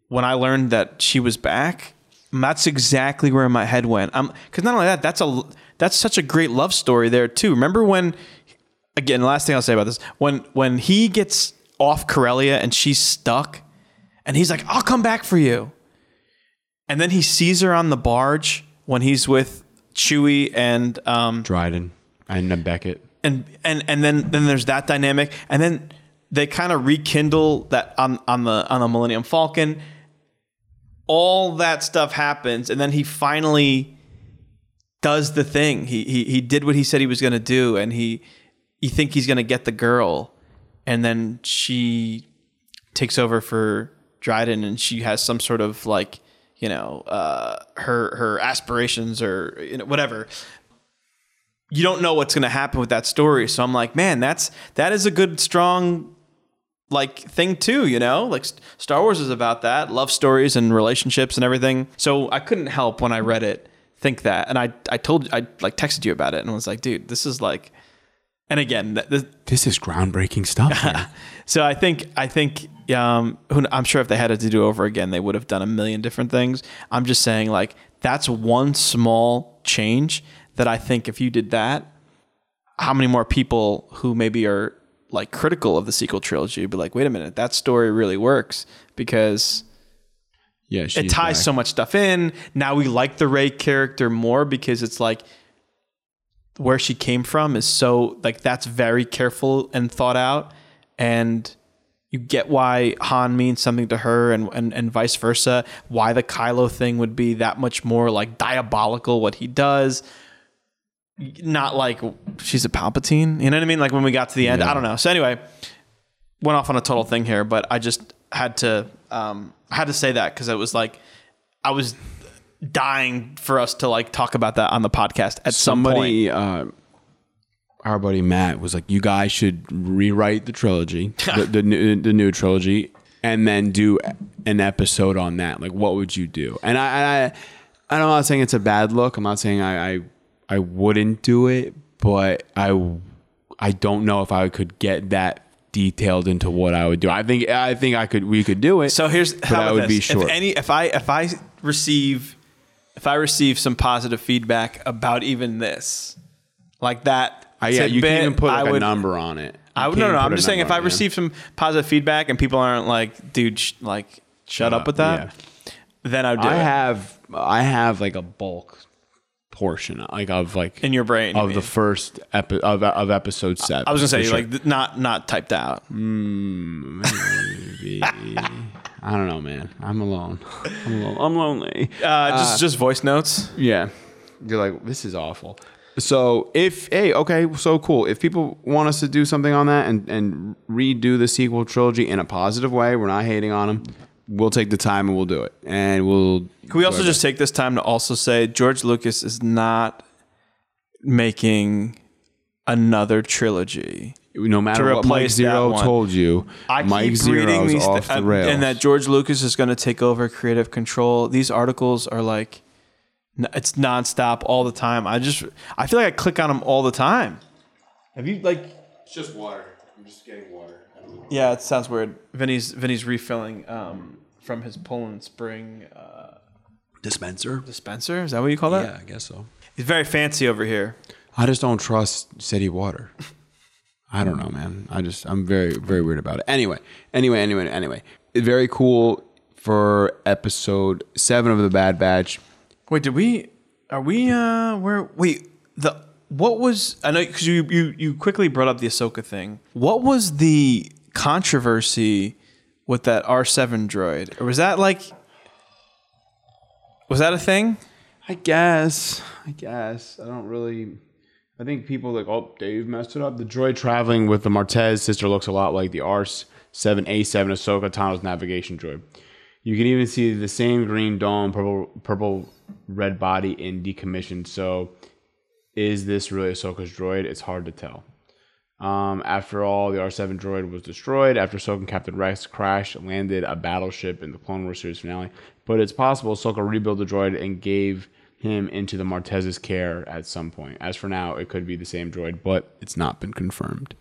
when I learned that she was back, that's exactly where my head went. Because not only that, that's such a great love story there too. Remember when? Again, last thing I'll say about this: when he gets off Corellia and she's stuck, and he's like, "I'll come back for you." And then he sees her on the barge when he's with Chewie and Dryden and Beckett. And then there's that dynamic. And then they kind of rekindle that on the Millennium Falcon. All that stuff happens, and then he finally does the thing. He did what he said he was gonna do, and you think he's gonna get the girl, and then she takes over for Dryden, and she has some sort of like, you know, her aspirations or, you know, whatever. You don't know what's going to happen with that story. So I'm like, man, that is a good, strong like thing too, you know, like Star Wars is about that, love stories and relationships and everything. So I couldn't help when I read it think that, and I like texted you about it and was like, dude, this is like, and again, this is groundbreaking stuff. So I think I'm sure if they had it to do over again, they would have done a million different things. I'm just saying, like, that's one small change that I think if you did that, how many more people who maybe are like critical of the sequel trilogy would be like, wait a minute, that story really works because it ties so much stuff in. Now we like the Rey character more because it's like where she came from is so like, that's very careful and thought out. And you get why Han means something to her and vice versa. Why the Kylo thing would be that much more like diabolical, what he does. Not like she's a Palpatine, you know what I mean? Like when we got to the end, I don't know. So anyway, went off on a total thing here, but I just had to say that because it was like I was dying for us to like talk about that on the podcast at some point. Our buddy Matt was like, "You guys should rewrite the trilogy, the new trilogy, and then do an episode on that. Like, what would you do?" And I'm not saying it's a bad look. I'm not saying I wouldn't do it, but I don't know if I could get that detailed into what I would do. I think we could do it. So here's how I would be short. If I receive some positive feedback about even this, like that, you can't even put like a number on it. I'm just saying if I receive some positive feedback and people aren't like, dude, shut up with that, then I'd do it. I have like a bulk portion of in your brain of the first of episode 7. I was gonna say sure. Like not typed out. Maybe. I don't know, man. I'm alone. I'm lonely. Just voice notes. Yeah, you're like, this is awful. So so cool. If people want us to do something on that and redo the sequel trilogy in a positive way, we're not hating on them. We'll take the time and we'll do it. And Can we also just take this time to also say George Lucas is not making another trilogy. No matter what Mike Zero told you, Mike Zero is off the rails. And that George Lucas is going to take over creative control. These articles are like, it's nonstop all the time. I feel like I click on them all the time. Have you like... It's just water. I'm just getting water. Yeah, it sounds weird. Vinny's refilling from his Poland Spring dispenser. Dispenser? Is that what you call that? Yeah, I guess so. He's very fancy over here. I just don't trust city water. I don't know, man. I'm very, very weird about it. Anyway. Very cool for episode 7 of The Bad Batch. Wait, I know because you quickly brought up the Ahsoka thing. What was the controversy with that R7 droid? Or was that like... Was that a thing? I guess. I don't really... I think people are like, oh, Dave messed it up. The droid traveling with the Martez sister looks a lot like the R7A7 Ahsoka Tano's navigation droid. You can even see the same green dome, purple red body in decommissioned, so... Is this really Ahsoka's droid? It's hard to tell. After all, the R7 droid was destroyed after Ahsoka and Captain Rex crash-landed a battleship in the Clone Wars series finale. But it's possible Ahsoka rebuilt the droid and gave him into the Martez's care at some point. As for now, it could be the same droid, but it's not been confirmed.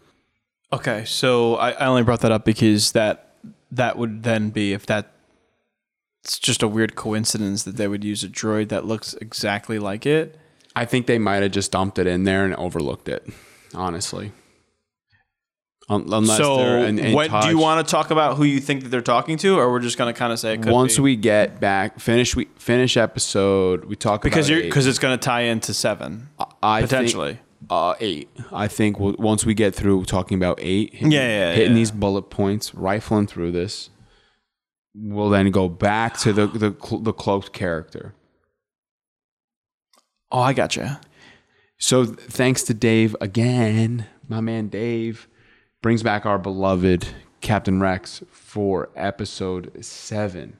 Okay, so I only brought that up because that would then be if that... It's just a weird coincidence that they would use a droid that looks exactly like it. I think they might have just dumped it in there and overlooked it, honestly. Unless so, do you want to talk about who you think that they're talking to, or we're just going to kind of say it could once be? We get back, finish episode, we talk about it. Because it's going to tie into 7, potentially. Think 8. I think once we get through talking about 8, hitting these bullet points, rifling through this, we'll then go back to the cloaked character. Oh, I gotcha. So thanks to Dave again, my man Dave brings back our beloved Captain Rex for episode 7.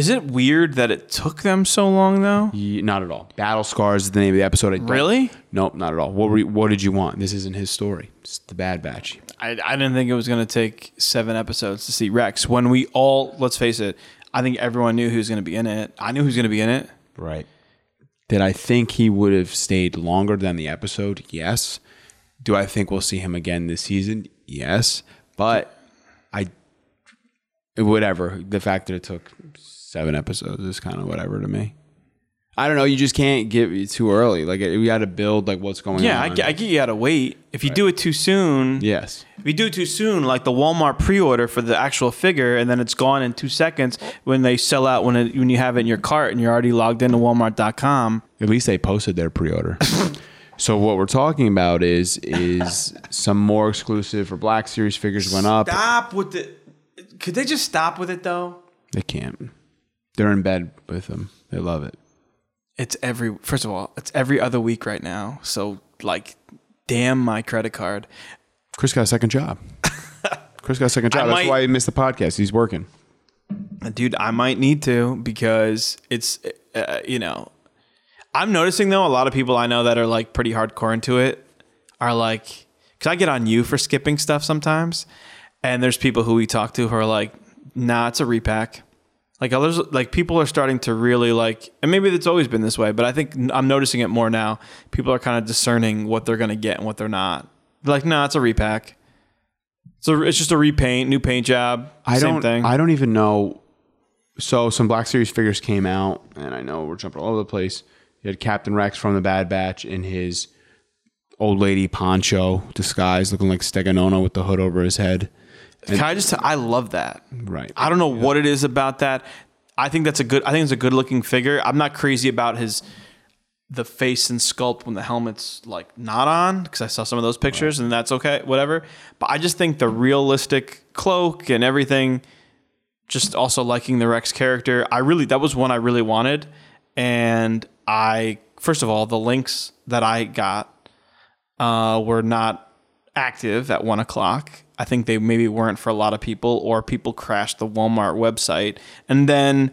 Is it weird that it took them so long, though? Yeah, not at all. Battle Scars is the name of the episode. Really? Nope, not at all. What did you want? This isn't his story. It's the Bad Batch. I didn't think it was going to take 7 episodes to see Rex. When we all, let's face it, I think everyone knew who was going to be in it. I knew who was going to be in it. Right. Did I think he would have stayed longer than the episode? Yes. Do I think we'll see him again this season? Yes. But whatever. The fact that it took 7 episodes is kind of whatever to me. I don't know. You just can't give it too early. Like, we got to build like what's going on. Yeah, I get you got to wait. If you do it too soon. Yes. If you do it too soon, like the Walmart pre-order for the actual figure, and then it's gone in 2 seconds when they sell out, when you have it in your cart and you're already logged into Walmart.com. At least they posted their pre-order. So what we're talking about is some more exclusive or Black Series figures went up. Stop with the... Could they just stop with it, though? They can't. They're in bed with them. They love it. First of all, it's every other week right now. So, like, damn my credit card. Chris got a second job. That's why he missed the podcast. He's working. Dude, I might need to because it's, you know. I'm noticing, though, a lot of people I know that are, like, pretty hardcore into it are, like, because I get on you for skipping stuff sometimes. And there's people who we talk to who are like, nah, it's a repack. Like others, like people are starting to really like, and maybe it's always been this way, but I think I'm noticing it more now. People are kind of discerning what they're going to get and what they're not. They're like, nah, it's a repack. So it's just a repaint, new paint job. I don't even know. So some Black Series figures came out, and I know we're jumping all over the place. You had Captain Rex from the Bad Batch in his old lady poncho disguise, looking like Steganona with the hood over his head. I love that. Right. I don't know what it is about that. I think it's a good looking figure. I'm not crazy about the face and sculpt when the helmet's like not on, because I saw some of those pictures, right. And that's okay, whatever. But I just think the realistic cloak and everything, just also liking the Rex character. That was one I really wanted. And first of all, the links that I got were not active at 1:00. I think they maybe weren't for a lot of people, or people crashed the Walmart website. And then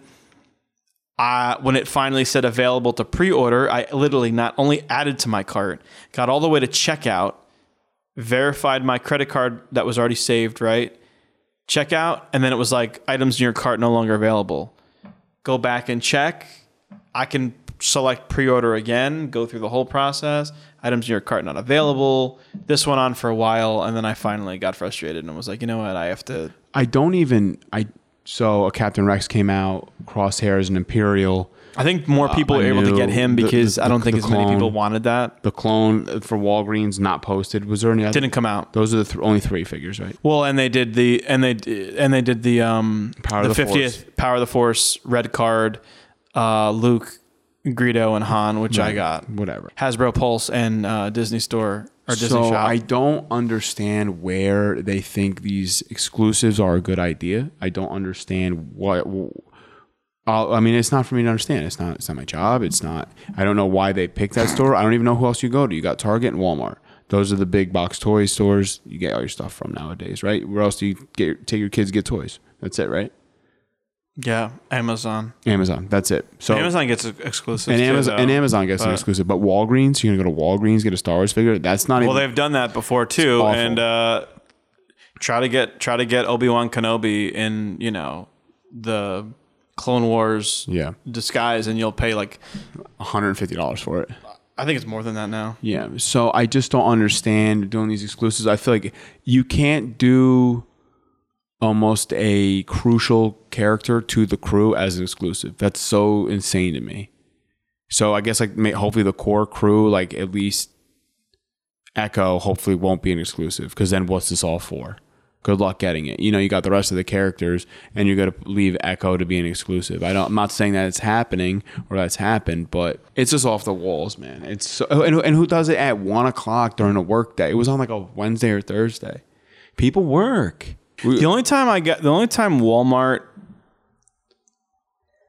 when it finally said available to pre-order, I literally not only added to my cart, got all the way to checkout, verified my credit card that was already saved, right? Checkout, and then it was like, items in your cart no longer available. Go back and check. I can select pre-order again, go through the whole process. Items in your cart not available. This went on for a while, and then I finally got frustrated and was like, you know what, I have to... So a Captain Rex came out, Crosshair is an Imperial. I think more people were able to get him because I don't think as many people wanted that. The clone for Walgreens not posted. Was there any other? Didn't come out. Those are the only 3 figures, right? Well, and they did the Power of the 50th Force. Power of the Force, Red Card, Luke... Greedo and Han, which I got. Whatever. Hasbro Pulse and Disney Store or Disney Shop. So I don't understand where they think these exclusives are a good idea. I don't understand it's not for me to understand. It's not my job. I don't know why they picked that store. I don't even know who else you go to. You got Target and Walmart. Those are the big box toy stores you get all your stuff from nowadays, right? Where else do you take your kids to get toys? That's it, right? Yeah, Amazon. That's it. So Amazon gets exclusive. An exclusive. But Walgreens, you're gonna go to Walgreens, get a Star Wars figure. That's not. Well, they've done that before too, and try to get Obi-Wan Kenobi in the Clone Wars disguise, and you'll pay like $150 for it. I think it's more than that now. Yeah. So I just don't understand doing these exclusives. I feel like you can't do almost a crucial character to the crew as an exclusive. That's so insane to me. So I guess hopefully the core crew, like at least Echo, hopefully won't be an exclusive, because then what's this all for? Good luck getting it. You got the rest of the characters and you're going to leave Echo to be an exclusive. I'm not saying that it's happening or that's happened, but it's just off the walls, man. It's so, and who does it at 1:00 during a work day? It was on like a Wednesday or Thursday. People work. The only time Walmart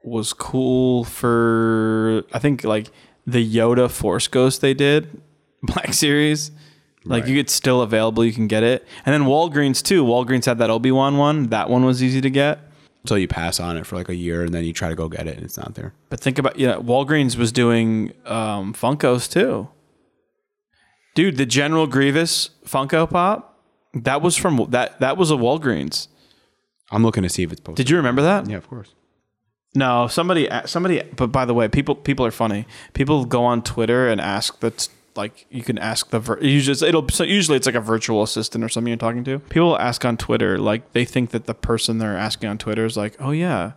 was cool for, I think, like the Yoda Force Ghost they did, Black Series. Like right. It's still available, you can get it. And then Walgreens too. Walgreens had that Obi-Wan one. That one was easy to get. until you pass on it for like a year and then you try to go get it and it's not there. But think about, yeah, Walgreens was doing Funkos too. Dude, the General Grievous Funko Pop, that was from that was a Walgreens. I'm looking to see if it's posted. Did you remember that? Yeah, of course. No, somebody. But by the way, people are funny. People go on Twitter and ask that's like you can ask the usually it's like a virtual assistant or something you're talking to. People ask on Twitter like they think that the person they're asking on Twitter is like, oh yeah,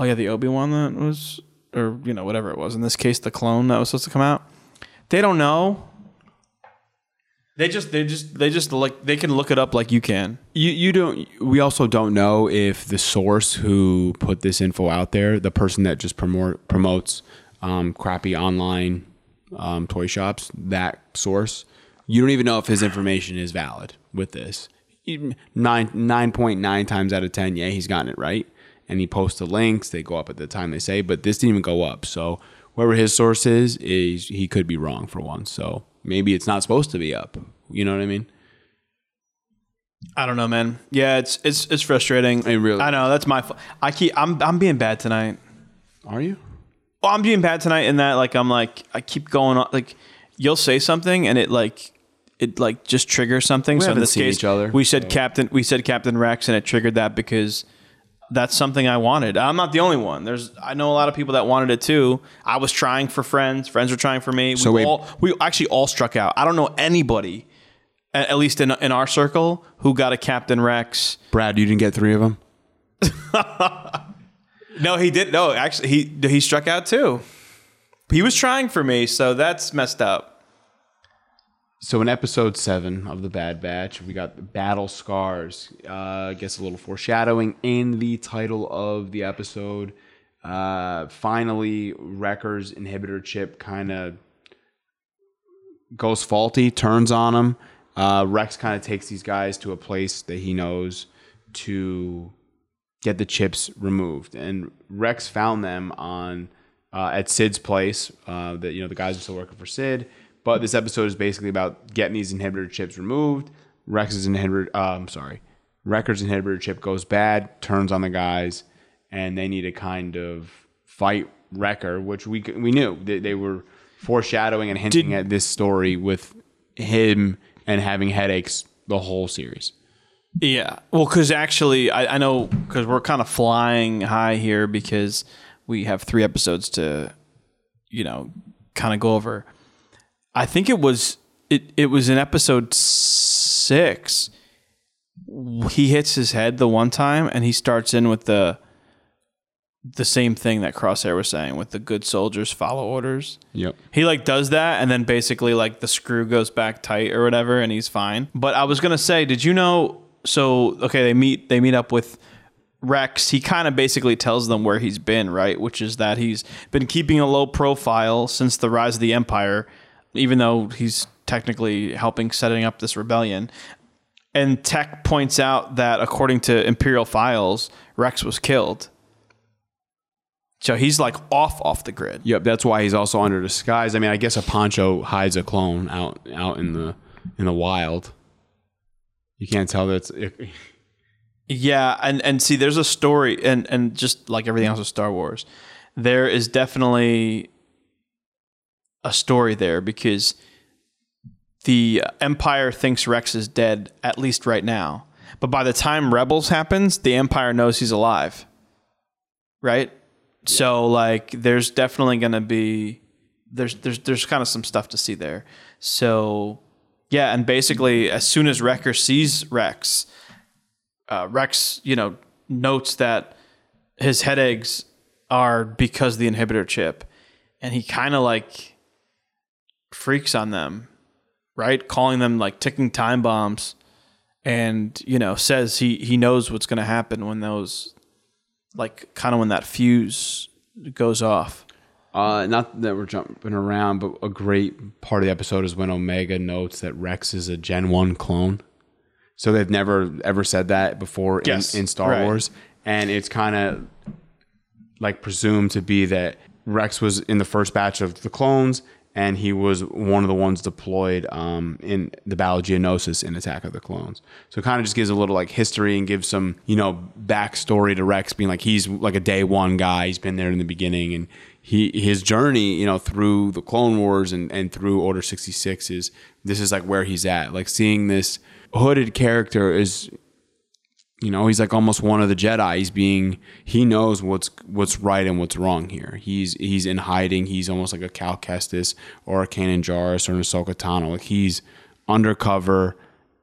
the Obi-Wan that was, or you know whatever it was. In this case, the clone that was supposed to come out. They don't know. They just like they can look it up like you can. You don't. We also don't know if the source who put this info out there, the person that just promotes crappy online toy shops, that source, you don't even know if his information is valid with this. 9.9 times out of 10, yeah, he's gotten it right, and he posts the links. They go up at the time they say, but this didn't even go up. So whoever his source is he could be wrong for once. So. Maybe it's not supposed to be up. You know what I mean? I don't know, man. Yeah, it's frustrating. It really. I know that's my. I'm being bad tonight. Are you? Well, I'm being bad tonight in that like I'm like I keep going on like you'll say something and it just triggers something. We so in this case, each other. We said Captain Rex and it triggered that because that's something I wanted. I'm not the only one. I know a lot of people that wanted it too. I was trying for friends. Friends were trying for me. So we actually all struck out. I don't know anybody, at least in our circle, who got a Captain Rex. Brad, you didn't get three of them? No, he did. No, actually, he struck out too. He was trying for me, so that's messed up. So in episode 7 of The Bad Batch, we got the Battle Scars. I guess a little foreshadowing in the title of the episode. Finally, Wrecker's inhibitor chip kind of goes faulty, turns on him. Rex kind of takes these guys to a place that he knows to get the chips removed. And Rex found them at Sid's place. That the guys are still working for Sid. But this episode is basically about getting these inhibitor chips removed. Wrecker's inhibitor chip goes bad, turns on the guys, and they need to kind of fight Wrecker, which we knew. They were foreshadowing and hinting at this story with him and having headaches the whole series. Yeah. Well, because actually, I know because we're kind of flying high here because we have 3 episodes to, kind of go over. I think it was in episode 6. He hits his head the one time and he starts in with the same thing that Crosshair was saying with the good soldiers follow orders. Yep. He does that and then basically the screw goes back tight or whatever and he's fine. But I was going to say, did you know, they meet up with Rex. He kind of basically tells them where he's been, right? Which is that he's been keeping a low profile since the rise of the Empire, even though he's technically helping setting up this rebellion. And Tech points out that according to Imperial files, Rex was killed. So he's off the grid. Yep, that's why he's also under disguise. I mean, I guess a poncho hides a clone out in the wild. You can't tell that it's... Yeah, and see, there's a story, and just like everything else with Star Wars, there is definitely... a story there because the Empire thinks Rex is dead, at least right now. But by the time Rebels happens, the Empire knows he's alive. Right? Yeah. So there's definitely going to be, there's kind of some stuff to see there. So yeah. And basically as soon as Wrecker sees Rex, Rex notes that his headaches are because of the inhibitor chip. And he kind of freaks on them, right? Calling them ticking time bombs, and says he knows what's going to happen when those when that fuse goes off. Not that we're jumping around, but a great part of the episode is when Omega notes that Rex is a Gen 1 clone. So they've never ever said that before in Star Wars, and it's kind of presumed to be that Rex was in the first batch of the clones. and he was one of the ones deployed in the Battle of Geonosis in Attack of the Clones. So it kind of just gives a little like history and gives some, you know, backstory to Rex being like, he's like a day one guy. He's been there in the beginning, and his journey, you know, through the Clone Wars and through Order 66 is, this is like where he's at. Like seeing this hooded character is, you know, he's like almost one of the Jedi. He's being, he knows what's right and what's wrong here. He's in hiding. He's almost like a Cal Kestis or a Kanan Jarrus or an Ahsoka Tano. Like he's undercover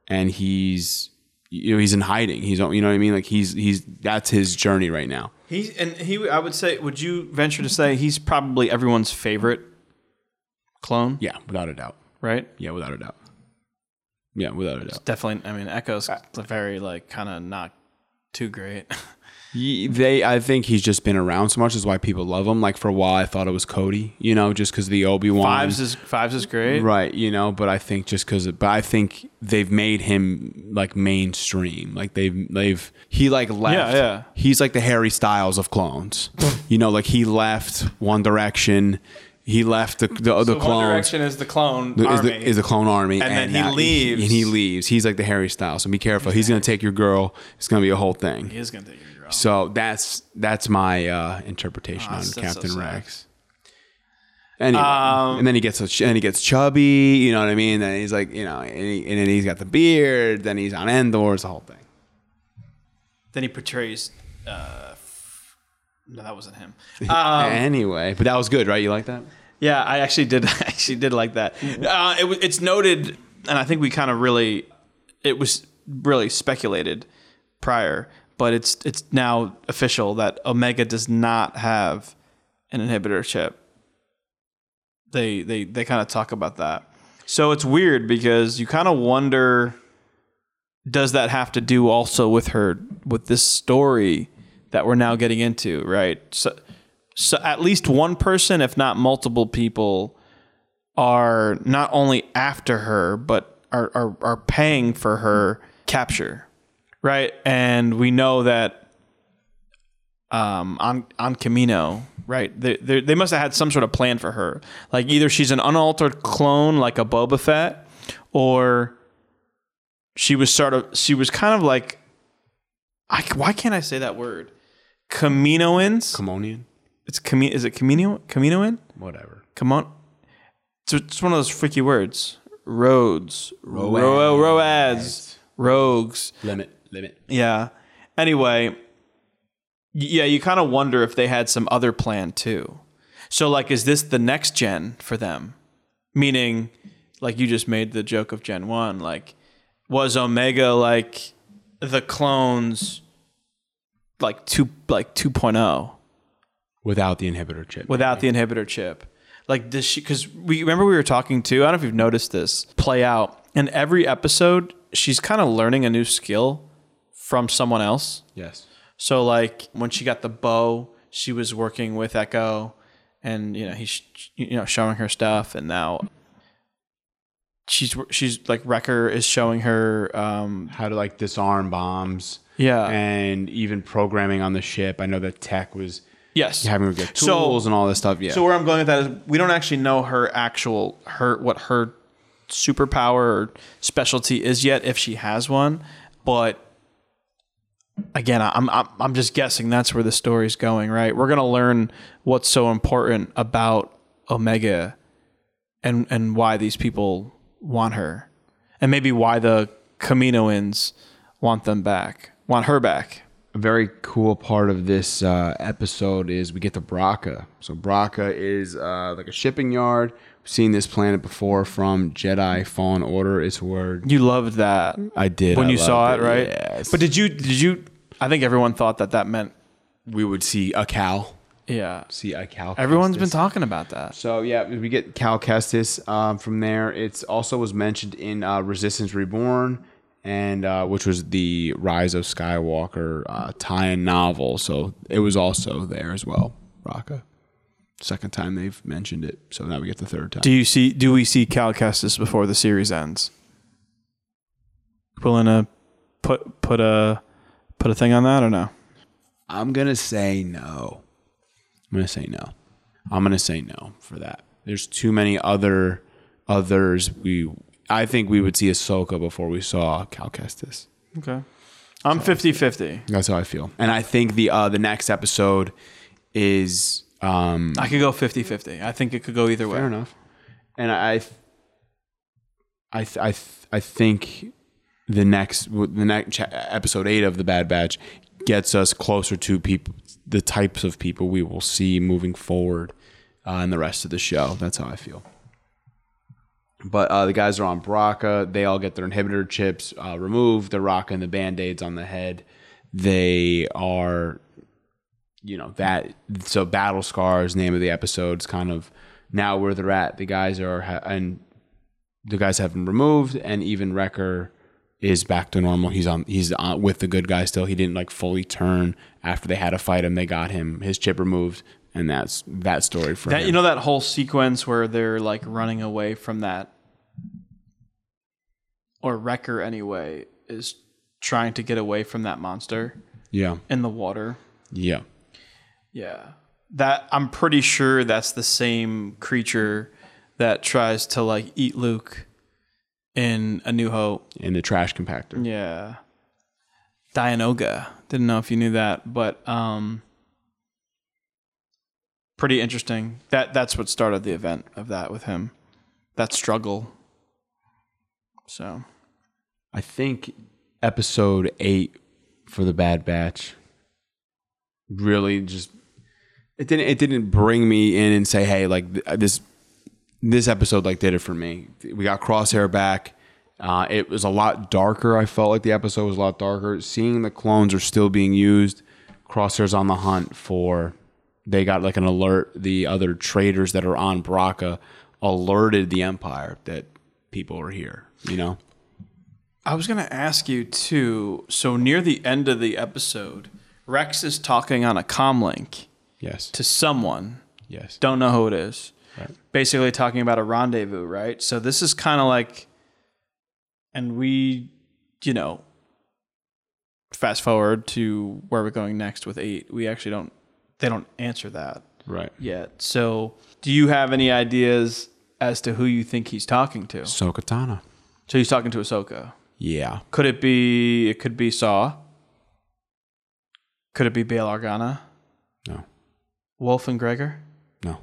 and he's, you know, he's in hiding. He's, you know what I mean? Like he's, that's his journey right now. I would say, would you venture to say he's probably everyone's favorite clone? Yeah, without a doubt. Right? Yeah, without a doubt. Yeah, without a doubt. It's definitely, I mean, Echo's very, like, kind of not too great. I think he's just been around so much. That's why people love him. Like, for a while, I thought it was Cody, you know, just because of the Obi-Wan. Fives is great. Right, you know, but I think just because, but I think they've made him, like, mainstream. Like, he, like, left. Yeah. He's, like, the Harry Styles of clones. You know, like, he left One Direction. He left the clone. One Direction is the clone army. Is the clone army. And then he leaves. He's like the Harry Styles. So be careful. He's going to take your girl. It's going to be a whole thing. He is going to take your girl. So that's my interpretation on Captain Rex. Anyway, and then he gets chubby. You know what I mean? And he's like, you know, and then he's got the beard. Then he's on Endor. It's the whole thing. Then he portrays... No, that wasn't him. Anyway, but that was good, right? You like that? Yeah, I actually did like that. It's noted, and I think we kind of it was really speculated prior, but it's now official that Omega does not have an inhibitor chip. They kind of talk about that. So it's weird because you kind of wonder, does that have to do also with this story that we're now getting into, right? So at least one person, if not multiple people, are not only after her, but are paying for her capture, right? And we know that on Kamino, right? They must have had some sort of plan for her. Like either she's an unaltered clone, like a Boba Fett, or she was kind of like, why can't I say that word? Kaminoan. Is it Kaminoan? Whatever. Come on. It's one of those freaky words. Roads. Roads. Rogues. Limit. Yeah. Anyway. Yeah, you kind of wonder if they had some other plan too. So, like, is this the next gen for them? Meaning, like, you just made the joke of Gen 1. Like, was Omega like the clones... like 2.0 without the inhibitor chip. Like, does she, because we were talking to, I don't know if you've noticed this play out in every episode, she's kind of learning a new skill from someone else. Yes. So like when she got the bow, she was working with Echo and, you know, he's, you know, showing her stuff, and now she's like, Wrecker is showing her how to like disarm bombs. Yeah, and even programming on the ship. I know that Tech was having to get tools and all this stuff. Yeah. So where I'm going with that is we don't actually know what her superpower or specialty is yet, if she has one. But again, I'm just guessing that's where the story's going. Right, we're gonna learn what's so important about Omega and why these people want her, and maybe why the Kaminoans want her back. A very cool part of this episode is we get to Bracca. So Bracca is like a shipping yard. We've seen this planet before from Jedi Fallen Order. It's where... You loved that. I did. When you saw it, right? Yes. But did you... I think everyone thought that meant... We would see a Cal. Yeah. See a Cal Kestis. Everyone's been talking about that. So yeah, we get Cal Kestis from there. It also was mentioned in Resistance Reborn, and which was the Rise of Skywalker tie-in novel. So it was also there as well, Bracca. Second time they've mentioned it. So now we get the third time. Do we see Cal Kestis before the series ends? Willing to put a thing on that or no? I'm going to say no for that. There's too many others. I think we would see Ahsoka before we saw Cal Kestis. Okay. I'm 50-50. That's how I feel. And I think the next episode is... I could go 50-50. I think it could go either way. Fair enough. And I think the next episode 8 of The Bad Batch gets us closer to people, the types of people we will see moving forward in the rest of the show. That's how I feel. But the guys are on Bracca. They all get their inhibitor chips removed. They're rocking the Band-Aids on the head. They are, you know, that. So Battle Scars, name of the episode, is kind of now where they're at. The guys are, and the guys have been removed, and even Wrecker is back to normal. He's with the good guy still. He didn't like fully turn after they had to fight him. They got him, his chip removed. And that's that story for him. You know that whole sequence where they're like running away from that, or Wrecker anyway is trying to get away from that monster. Yeah. In the water. Yeah. Yeah. That I'm pretty sure that's the same creature that tries to like eat Luke in A New Hope. In the trash compactor. Yeah. Dianoga. Didn't know if you knew that, but pretty interesting. That's what started the event of that with him. That struggle. So I think episode 8 for The Bad Batch really just it didn't bring me in and say, hey, like this episode like did it for me. We got Crosshair back. It was a lot darker. I felt like the episode was a lot darker. Seeing the clones are still being used. Crosshair's on the hunt for... They got like an alert. The other traders that are on Bracca alerted the Empire that people are here, you know? I was going to ask you too. So near the end of the episode, Rex is talking on a comlink. Yes. To someone. Yes. Don't know who it is. Right. Basically talking about a rendezvous, right? So this is kind of like, and we, you know, fast forward to where we're going next with 8. We actually don't. They don't answer that right yet. So do you have any ideas as to who you think he's talking to? Ahsoka Tano. So he's talking to Ahsoka. Yeah. Could it be, Saw? Could it be Bail Organa? No. Wolf and Gregor? No.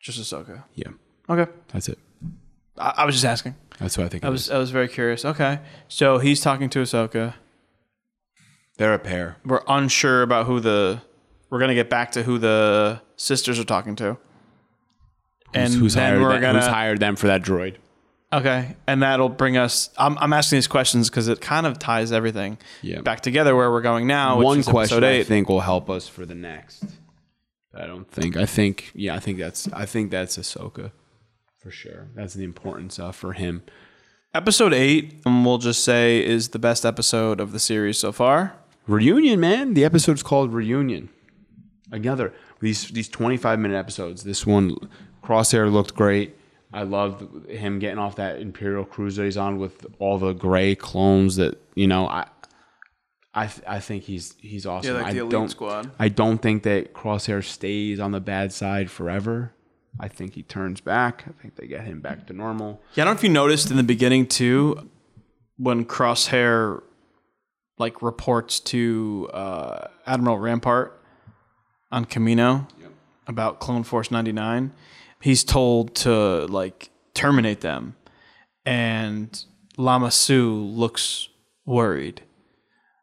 Just Ahsoka? Yeah. Okay. That's it. I was just asking. That's what I think it was. I was very curious. Okay. So he's talking to Ahsoka. They're a pair. We're unsure about who the... We're going to get back to who the sisters are talking to. And who's hired them for that droid. Okay. And that'll bring us... I'm asking these questions because it kind of ties everything back together where we're going now, which is episode 8. One question I think will help us for the next. But I don't think... I think that's Ahsoka for sure. That's the important stuff for him. Episode 8, we'll just say, is the best episode of the series so far. Reunion, man. The episode's called Reunion. Another these 25-minute episodes. This one, Crosshair looked great. I loved him getting off that Imperial cruiser he's on with all the gray clones. That you know, I think he's awesome. Yeah, like the elite squad. I don't think that Crosshair stays on the bad side forever. I think he turns back. I think they get him back to normal. Yeah, I don't know if you noticed in the beginning too, when Crosshair like reports to Admiral Rampart on Kamino about Clone Force 99, he's told to like terminate them, and Lama Su looks worried.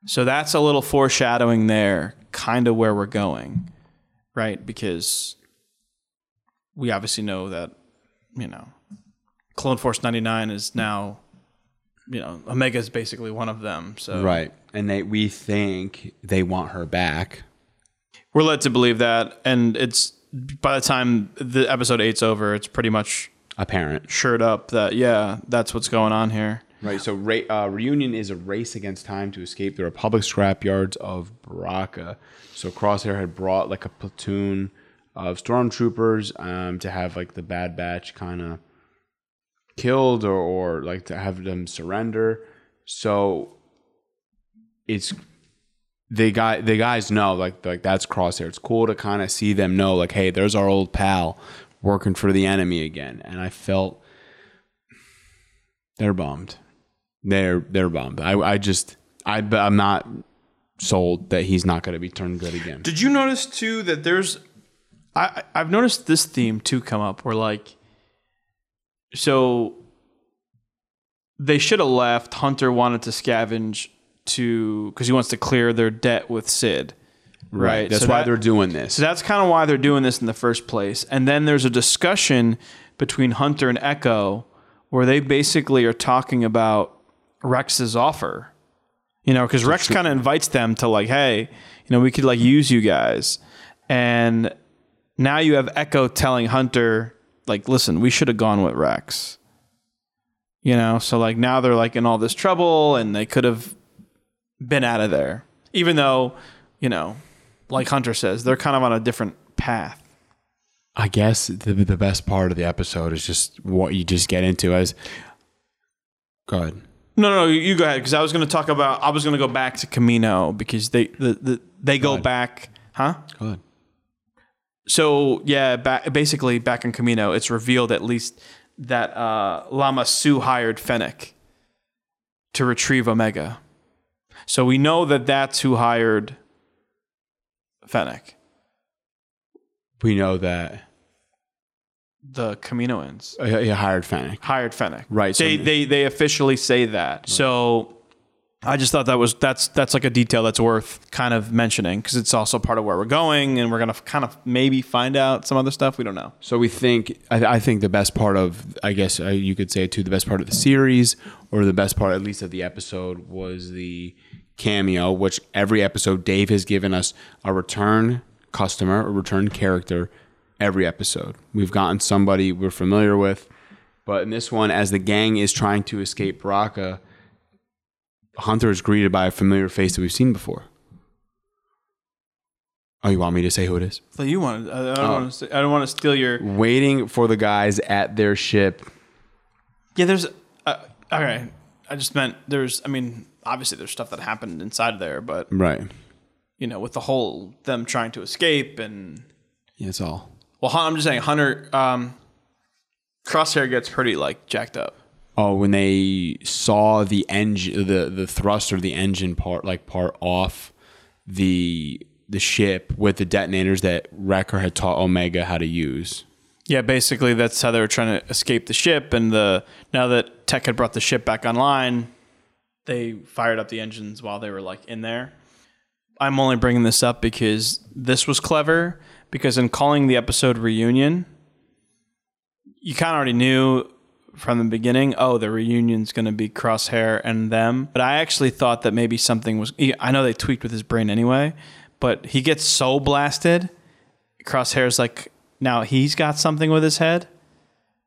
So that's a little foreshadowing there, kind of where we're going, right? Because we obviously know that, you know, Clone Force 99 is now, you know, Omega is basically one of them. So right, and we think they want her back. We're led to believe that, and it's by the time the episode 8's over, it's pretty much apparent, shored up that that's what's going on here. Right. So Reunion is a race against time to escape the Republic scrapyards of Bracca. So Crosshair had brought like a platoon of stormtroopers to have like the Bad Batch kind of killed or like to have them surrender. So it's. The guys know like that's Crosshair. It's cool to kind of see them know like, hey, there's our old pal. working for the enemy again. And I felt they're bummed. They're bummed. I'm not sold that he's not going to be turned good again. Did you notice too that there's, I've noticed this theme too come up where like, so they should have left. Hunter wanted to scavenge because he wants to clear their debt with Sid. Right. That's why they're doing this. So that's kind of why they're doing this in the first place. And then there's a discussion between Hunter and Echo where they basically are talking about Rex's offer, you know, because Rex kind of invites them to like, hey, you know, we could like use you guys. And now you have Echo telling Hunter, like, listen, we should have gone with Rex, you know? So like now they're like in all this trouble and they could have been out of there, even though, you know, like Hunter says, they're kind of on a different path. I guess the best part of the episode is just what you just get into as. Go ahead. No, you go ahead. Because I was going to go back to Camino because they go back. Huh? Go ahead. So yeah, basically back in Camino, it's revealed at least that Lama Sue hired Fennec to retrieve Omega. So we know that that's who hired Fennec. We know that the Kaminoans. He hired Fennec. Right. They officially say that. Right. So I just thought that's like a detail that's worth kind of mentioning because it's also part of where we're going and we're going to kind of maybe find out some other stuff. We don't know. So we think, I think the best part of, I guess you could say too, the best part of the series or the best part, at least of the episode, was the cameo, which every episode Dave has given us a return customer, a return character. Every episode we've gotten somebody we're familiar with, but in this one, as the gang is trying to escape Bracca, Hunter is greeted by a familiar face that we've seen before. Oh, you want me to say who it is? So you want? I don't want to steal your. Waiting for the guys at their ship. Yeah, there's. Okay, I just meant there's. I mean, obviously there's stuff that happened inside there, but right. You know, with the whole them trying to escape and. Yeah, it's all. Well, I'm just saying, Hunter, Crosshair gets pretty like jacked up. Oh, when they saw the engine, the thruster, the engine part off the ship with the detonators that Wrecker had taught Omega how to use. Yeah, basically that's how they were trying to escape the ship, and now that Tech had brought the ship back online, they fired up the engines while they were like in there. I'm only bringing this up because this was clever. Because in calling the episode Reunion, you kind of already knew from the beginning, oh, the reunion's going to be Crosshair and them. But I actually thought that maybe something was... I know they tweaked with his brain anyway, but he gets so blasted. Crosshair's like, now he's got something with his head.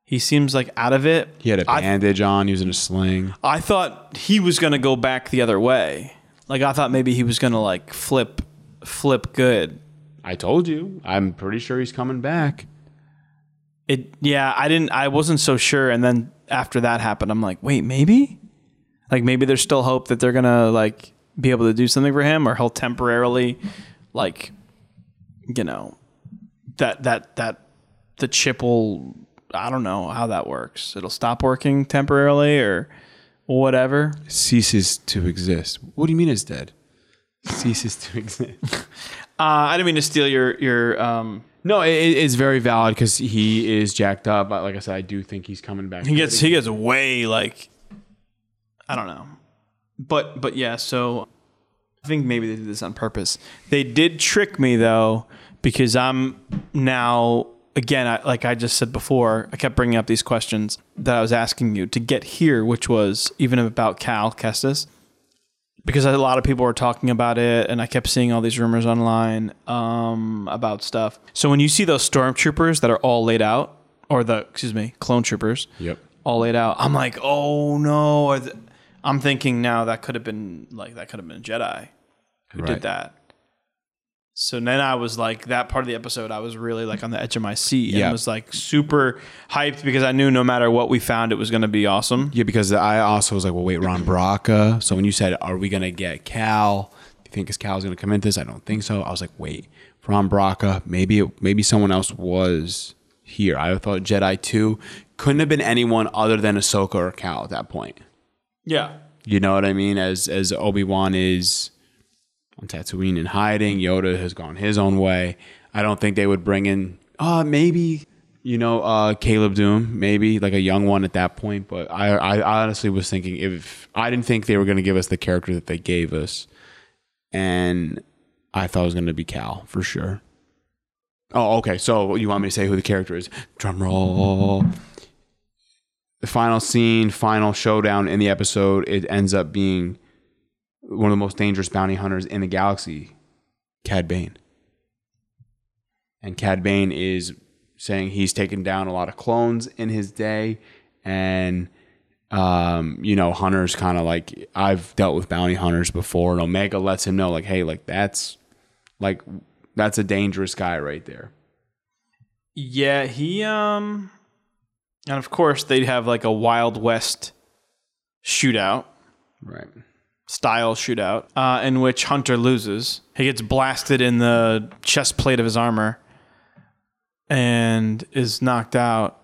He seems like out of it. He had a bandage on using a sling. I thought he was going to go back the other way. Like, I thought maybe he was going to, like, flip good. I told you. I'm pretty sure he's coming back. I wasn't so sure, and then after that happened, I'm like, wait, maybe? Like maybe there's still hope that they're gonna like be able to do something for him, or he'll temporarily like, you know, that the chip will, I don't know how that works. It'll stop working temporarily or whatever. Ceases to exist. What do you mean it's dead? Ceases to exist. I didn't mean to steal your. No, it's very valid because he is jacked up. Like I said, I do think he's coming back. He gets way like, I don't know, but yeah. So I think maybe they did this on purpose. They did trick me though, because I'm now again. Like I just said before, I kept bringing up these questions that I was asking you to get here, which was even about Cal Kestis. Because a lot of people were talking about it, and I kept seeing all these rumors online about stuff. So when you see those stormtroopers that are all laid out, or clone troopers, yep, all laid out, I'm like, oh no! I'm thinking now that could have been a Jedi who did that. So then I was like, that part of the episode, I was really like on the edge of my seat and was like super hyped because I knew no matter what we found, it was going to be awesome. Yeah, because I also was like, well, wait, Ron Bracca. So when you said, are we going to get Cal? Do you think Cal's going to come into this? I don't think so. I was like, wait, Ron Bracca. Maybe someone else was. here. I thought Jedi 2 couldn't have been anyone other than Ahsoka or Cal at that point. Yeah. You know what I mean? As Obi-Wan is on Tatooine in hiding, Yoda has gone his own way. I don't think they would bring in, maybe, you know, Caleb Doom, maybe like a young one at that point. But I honestly was thinking, if I didn't think they were going to give us the character that they gave us, and I thought it was going to be Cal for sure. Oh, okay. So you want me to say who the character is? Drum roll. The final scene, final showdown in the episode, it ends up being one of the most dangerous bounty hunters in the galaxy, Cad Bane. And Cad Bane is saying he's taken down a lot of clones in his day. And, you know, Hunter's kind of like, I've dealt with bounty hunters before. And Omega lets him know, like, hey, like, that's a dangerous guy right there. Yeah, he, and of course, they'd have like a Wild West shootout. Right. Style shootout, in which Hunter loses. He gets blasted in the chest plate of his armor and is knocked out.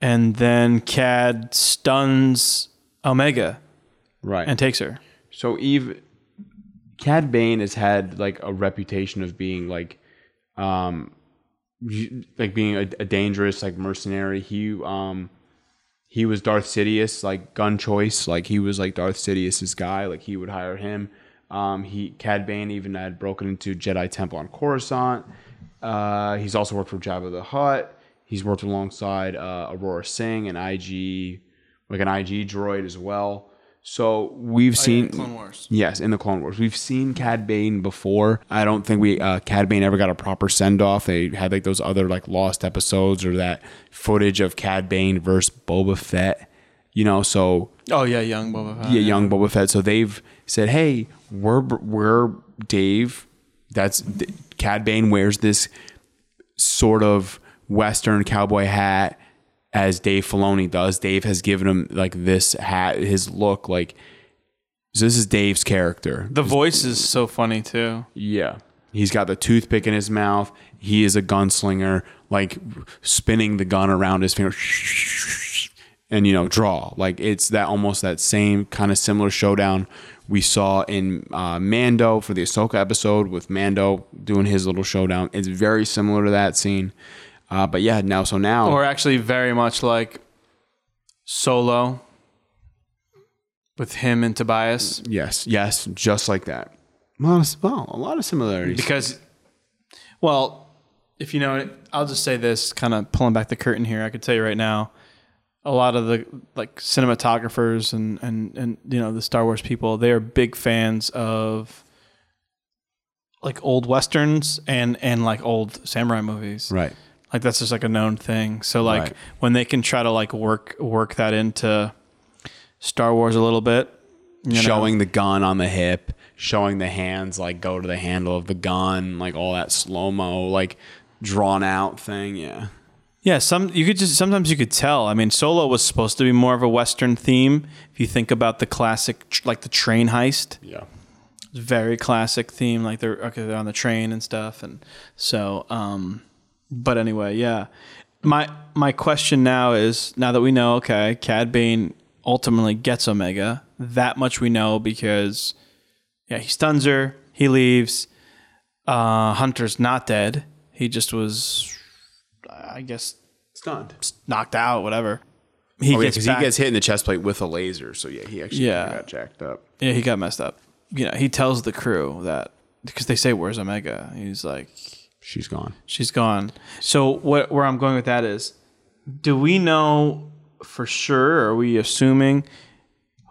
And then Cad stuns Omega. Right. And takes her. So Cad Bane has had like a reputation of being like being a dangerous like mercenary. He was Darth Sidious, like gun choice. Like he was like Darth Sidious's guy. Like he would hire him. Cad Bane even had broken into Jedi Temple on Coruscant. He's also worked for Jabba the Hutt. He's worked alongside Aurora Singh and an IG droid as well. So we've seen... Clone Wars. Yes, in the Clone Wars. We've seen Cad Bane before. I don't think Cad Bane ever got a proper send-off. They had like those other like lost episodes or that footage of Cad Bane versus Boba Fett, you know, so... Oh, yeah, young Boba Fett. Yeah, young Boba Fett. So they've said, hey, we're Dave. That's... Cad Bane wears this sort of Western cowboy hat, as Dave Filoni does. Dave has given him like this hat, his look, like, so this is Dave's character. The voice is so funny too. Yeah. He's got the toothpick in his mouth. He is a gunslinger, like spinning the gun around his finger and, you know, draw. Like it's that almost that same kind of similar showdown we saw in Mando for the Ahsoka episode with Mando doing his little showdown. It's very similar to that scene. But yeah, now... Or actually very much like Solo with him and Tobias. Yes, just like that. Well, a lot of similarities. Because, well, if you know, I'll just say this, kind of pulling back the curtain here, I could tell you right now, a lot of the like cinematographers and you know, the Star Wars people, they are big fans of like old Westerns and like old samurai movies. Right. Like that's just like a known thing. So like right. When they can try to like work that into Star Wars a little bit, you know? Showing the gun on the hip, showing the hands like go to the handle of the gun, like all that slow mo, like drawn out thing. Yeah, yeah. Sometimes you could tell. I mean, Solo was supposed to be more of a Western theme. If you think about the classic, like the train heist. Yeah. It's very classic theme. Like they're on the train and stuff, and so. But anyway, yeah. My question now that we know, okay, Cad Bane ultimately gets Omega. That much we know because, yeah, he stuns her. He leaves. Hunter's not dead. He just was, I guess, stunned, knocked out, whatever. He gets hit in the chest plate with a laser. So yeah, he actually got jacked up. Yeah, he got messed up. You know, he tells the crew that because they say, "Where's Omega?" He's like. She's gone. So where I'm going with that is, do we know for sure? Are we assuming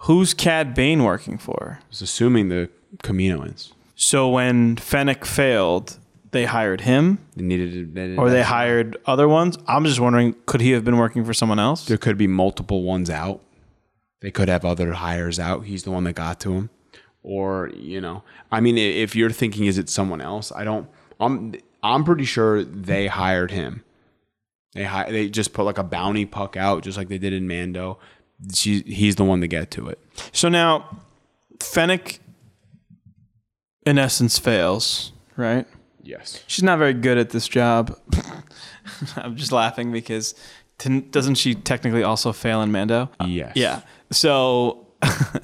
who's Cad Bane working for? I was assuming the Kaminoans. So when Fennec failed, they hired him? They hired other ones? I'm just wondering, could he have been working for someone else? There could be multiple ones out. They could have other hires out. He's the one that got to him. Or, you know, I mean, if you're thinking, is it someone else? I'm pretty sure they hired him. They just put like a bounty puck out, just like they did in Mando. He's the one to get to it. So now, Fennec, in essence, fails, right? Yes. She's not very good at this job. I'm just laughing because doesn't she technically also fail in Mando? Yes. Yeah. So I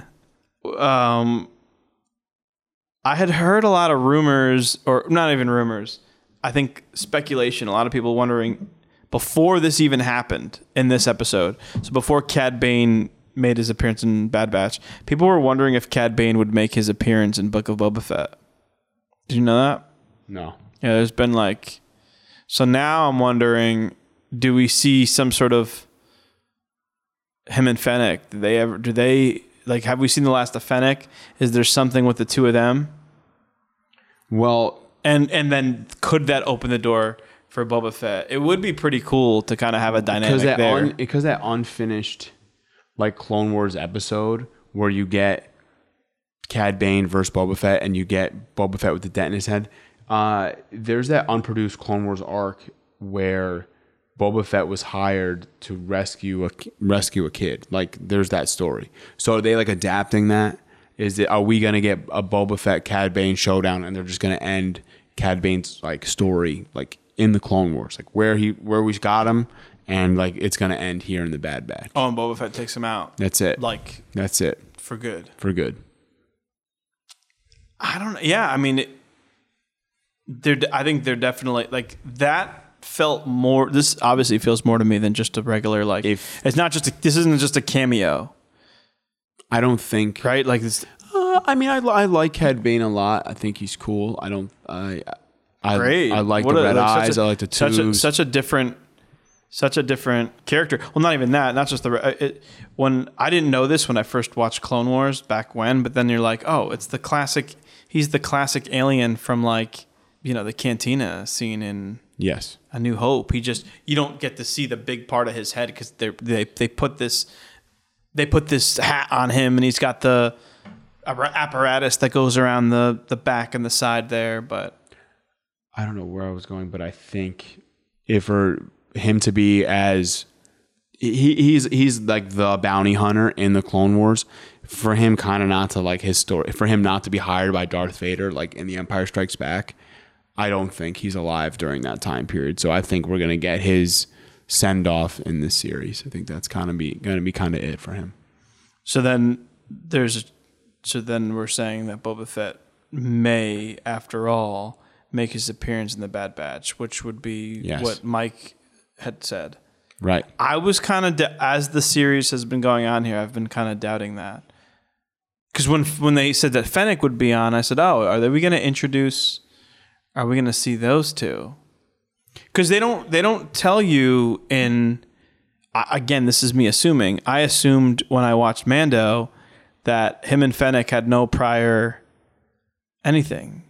had heard a lot of rumors, or not even rumors, I think speculation, a lot of people wondering before this even happened in this episode. So before Cad Bane made his appearance in Bad Batch, people were wondering if Cad Bane would make his appearance in Book of Boba Fett. Did you know that? No. Yeah, there's been like... So now I'm wondering, do we see some sort of him and Fennec? Do they have we seen the last of Fennec? Is there something with the two of them? Well... And then could that open the door for Boba Fett? It would be pretty cool to kind of have a dynamic there. Because that unfinished like Clone Wars episode where you get Cad Bane versus Boba Fett and you get Boba Fett with the dent in his head. There's that unproduced Clone Wars arc where Boba Fett was hired to rescue a kid. Like there's that story. So are they like adapting that? Are we gonna get a Boba Fett Cad Bane showdown, and they're just gonna end Cad Bane's like story like in the Clone Wars, like where we got him, and like it's gonna end here in the Bad Batch. Oh, and Boba Fett takes him out. That's it. Like that's it for good. For good. I don't know. Yeah, I mean, I think they're definitely like that. Felt more. This obviously feels more to me than just a regular like. It's not just. This isn't just a cameo. I don't think right like this. I mean, I like Cad Bane a lot. I think he's cool. I don't. I great. I like what the red eyes. I like the tubes. Such a different character. Well, not even that. Not just the. When I didn't know this when I first watched Clone Wars back when, but then you're like, oh, it's the classic. He's the classic alien from like the cantina scene in. Yes. A New Hope. He just you don't get to see the big part of his head because they put this. They put this hat on him, and he's got the apparatus that goes around the back and the side there. But I don't know where I was going, but I think if for him to be as he's like the bounty hunter in the Clone Wars, for him kind of not to like his story, for him not to be hired by Darth Vader like in The Empire Strikes Back, I don't think he's alive during that time period. So I think we're gonna get his send off in this series. I think that's gonna be it for him. So then we're saying that Boba Fett may, after all, make his appearance in the Bad Batch, which would be what Mike had said. Right. I was kind of as the series has been going on here, I've been kind of doubting that because when they said that Fennec would be on, I said, oh, are we gonna see those two? Because they don't tell you in, again, this is me assuming. I assumed when I watched Mando that him and Fennec had no prior anything.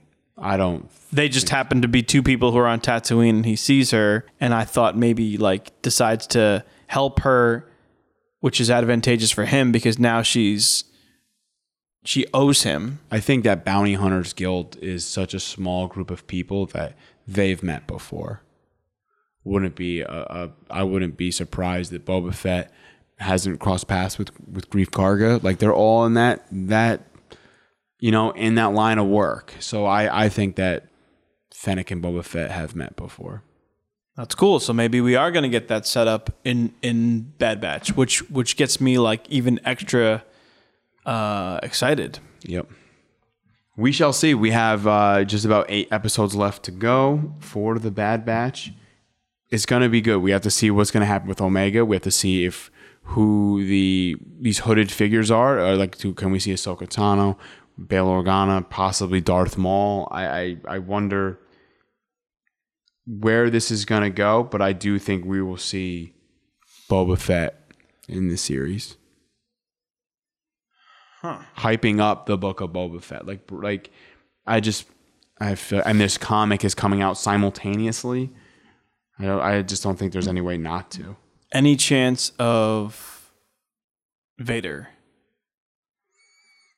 They just happened to be two people who are on Tatooine and he sees her. And I thought maybe like decides to help her, which is advantageous for him because now she owes him. I think that Bounty Hunters Guild is such a small group of people that they've met before. I wouldn't be surprised that Boba Fett hasn't crossed paths with Greef Karga. Like they're all in in that line of work. So I think that Fennec and Boba Fett have met before. That's cool. So maybe we are going to get that set up in Bad Batch, which gets me like even extra excited. Yep. We shall see. We have just about 8 episodes left to go for the Bad Batch. It's going to be good. We have to see what's going to happen with Omega. We have to see if who these hooded figures are. Or like, can we see Ahsoka Tano, Bail Organa, possibly Darth Maul? I wonder where this is going to go, but I do think we will see Boba Fett in the series. Huh. Hyping up the Book of Boba Fett, like I feel, and this comic is coming out simultaneously. I just don't think there's any way not to. Any chance of Vader?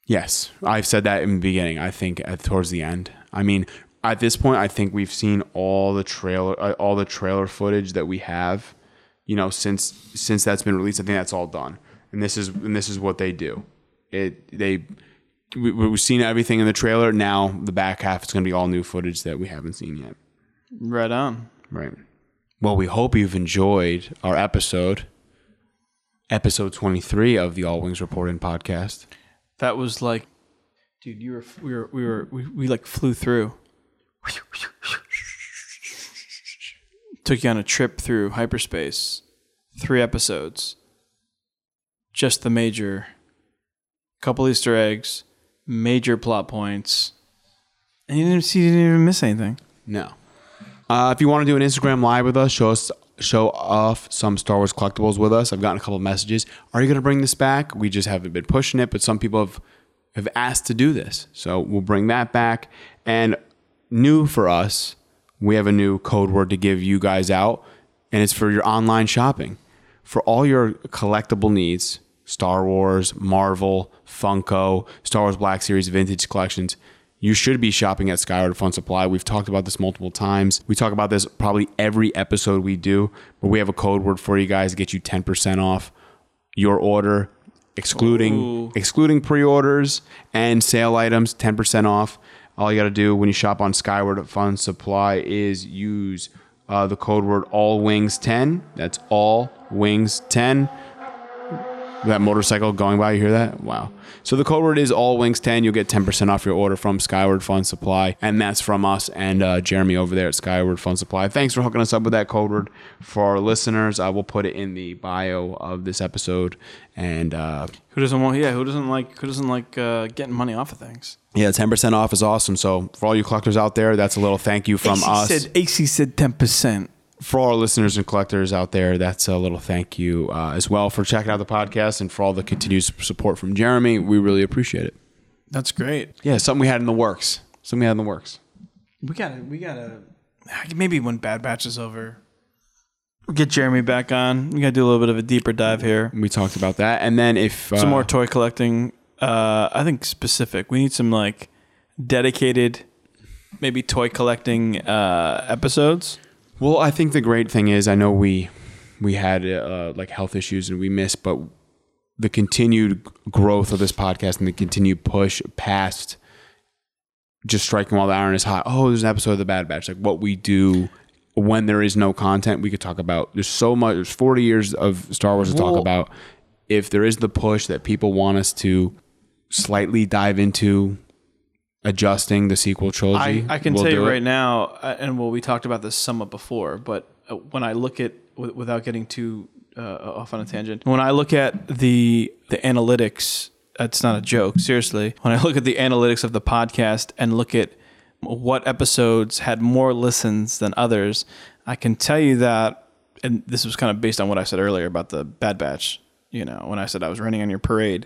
Yes, I've said that in the beginning. I think towards the end. I mean, at this point, I think we've seen all the trailer footage that we have. Since that's been released, I think that's all done, and this is what they do. They we've seen everything in the trailer. Now the back half is going to be all new footage that we haven't seen yet. Right on. Right. Well, we hope you've enjoyed our episode 23 of the All Wings Reporting podcast. That was like, dude, we like flew through. Took you on a trip through hyperspace. 3 episodes. Just the major. Couple Easter eggs. Major plot points. And you didn't even miss anything. No. If you want to do an Instagram live with us, show off some Star Wars collectibles with us. I've gotten a couple of messages. Are you going to bring this back? We just haven't been pushing it, but some people have asked to do this. So we'll bring that back. And new for us, we have a new code word to give you guys out, and it's for your online shopping. For all your collectible needs, Star Wars, Marvel, Funko, Star Wars Black Series, vintage collections, you should be shopping at Skyward Fund Supply. We've talked about this multiple times. We talk about this probably every episode we do, but we have a code word for you guys to get you 10% off your order, excluding pre-orders and sale items, 10% off. All you got to do when you shop on Skyward Fund Supply is use the code word ALLWINGS10. That's ALLWINGS10. That motorcycle going by, you hear that? Wow. So the code word is ALLWINGS10. You'll get 10% off your order from Skyward Fund Supply. And that's from us and Jeremy over there at Skyward Fund Supply. Thanks for hooking us up with that code word for our listeners. I will put it in the bio of this episode. And who doesn't like getting money off of things? Yeah, 10% off is awesome. So for all you collectors out there, that's a little thank you from us. AC said 10%. For all our listeners and collectors out there, that's a little thank you as well for checking out the podcast and for all the continued support from Jeremy. We really appreciate it. That's great. Yeah, something we had in the works. We gotta. Maybe when Bad Batch is over, we'll get Jeremy back on. We gotta do a little bit of a deeper dive here. We talked about that, and then if some more toy collecting, I think specific. We need some like dedicated, maybe toy collecting episodes. Well, I think the great thing is, I know we had like health issues and we missed, but the continued growth of this podcast and the continued push past just striking while the iron is hot. Oh, there's an episode of The Bad Batch. Like what we do when there is no content, we could talk about. There's so much. There's 40 years of Star Wars to talk about. If there is the push that people want us to slightly dive into adjusting the sequel trilogy, I can tell you right now, and well, we talked about this somewhat before, but when I look at, without getting too off on a tangent, when I look at the analytics, that's not a joke, seriously. When I look at the analytics of the podcast and look at what episodes had more listens than others, I can tell you that, and this was kind of based on what I said earlier about the Bad Batch, you know, when I said I was running on your parade,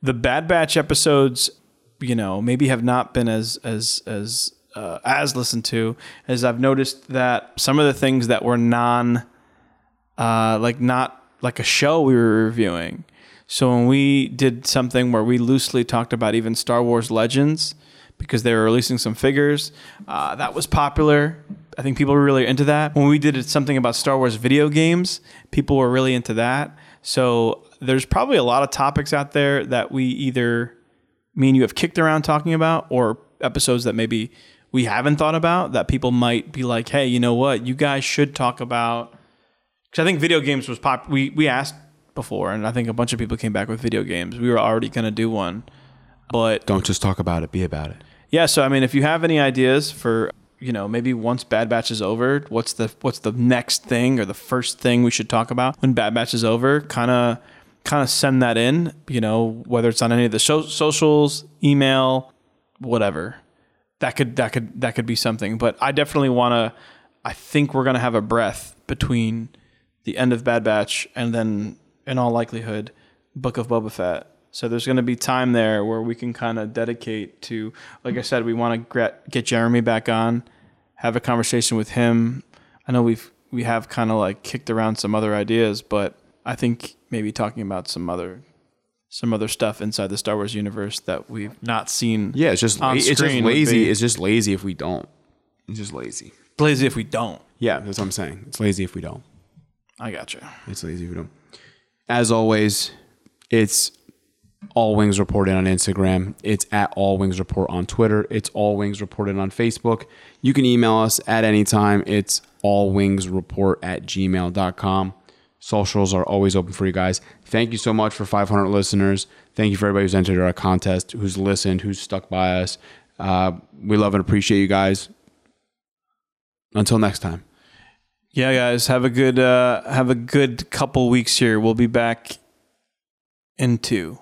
the Bad Batch episodes, you know, maybe have not been as listened to, as I've noticed that some of the things that were not like a show we were reviewing. So when we did something where we loosely talked about even Star Wars Legends, because they were releasing some figures, that was popular. I think people were really into that. When we did something about Star Wars video games, people were really into that. So there's probably a lot of topics out there that we either, me and you, have kicked around talking about, or episodes that maybe we haven't thought about that people might be like, hey, you know what? You guys should talk about, because I think video games was popular. We asked before, and I think a bunch of people came back with video games. We were already going to do one, but don't just talk about it, be about it. Yeah. So, I mean, if you have any ideas for, you know, maybe once Bad Batch is over, what's the next thing or the first thing we should talk about when Bad Batch is over, kind of send that in, you know, whether it's on any of the socials, email, whatever. That could be something. But I definitely I think we're going to have a breath between the end of Bad Batch and then, in all likelihood, Book of Boba Fett. So there's going to be time there where we can kind of dedicate to, like I said, we want to get Jeremy back on, have a conversation with him. I know we have kind of like kicked around some other ideas, but I think maybe talking about some other stuff inside the Star Wars universe that we've not seen. Yeah, it's just lazy. It's just lazy if we don't. It's just lazy. Lazy if we don't. Yeah, that's what I'm saying. It's lazy if we don't. I gotcha. It's lazy if we don't. As always, it's All Wings Reported on Instagram. It's at All Wings Report on Twitter. It's All Wings Reported on Facebook. You can email us at any time. It's allwingsreport@gmail.com. Socials are always open for you guys. Thank you so much for 500 listeners. Thank you for everybody who's entered our contest, who's listened, who's stuck by us. We love and appreciate you guys. Until next time. Yeah, guys, have a good couple weeks here. We'll be back in 2.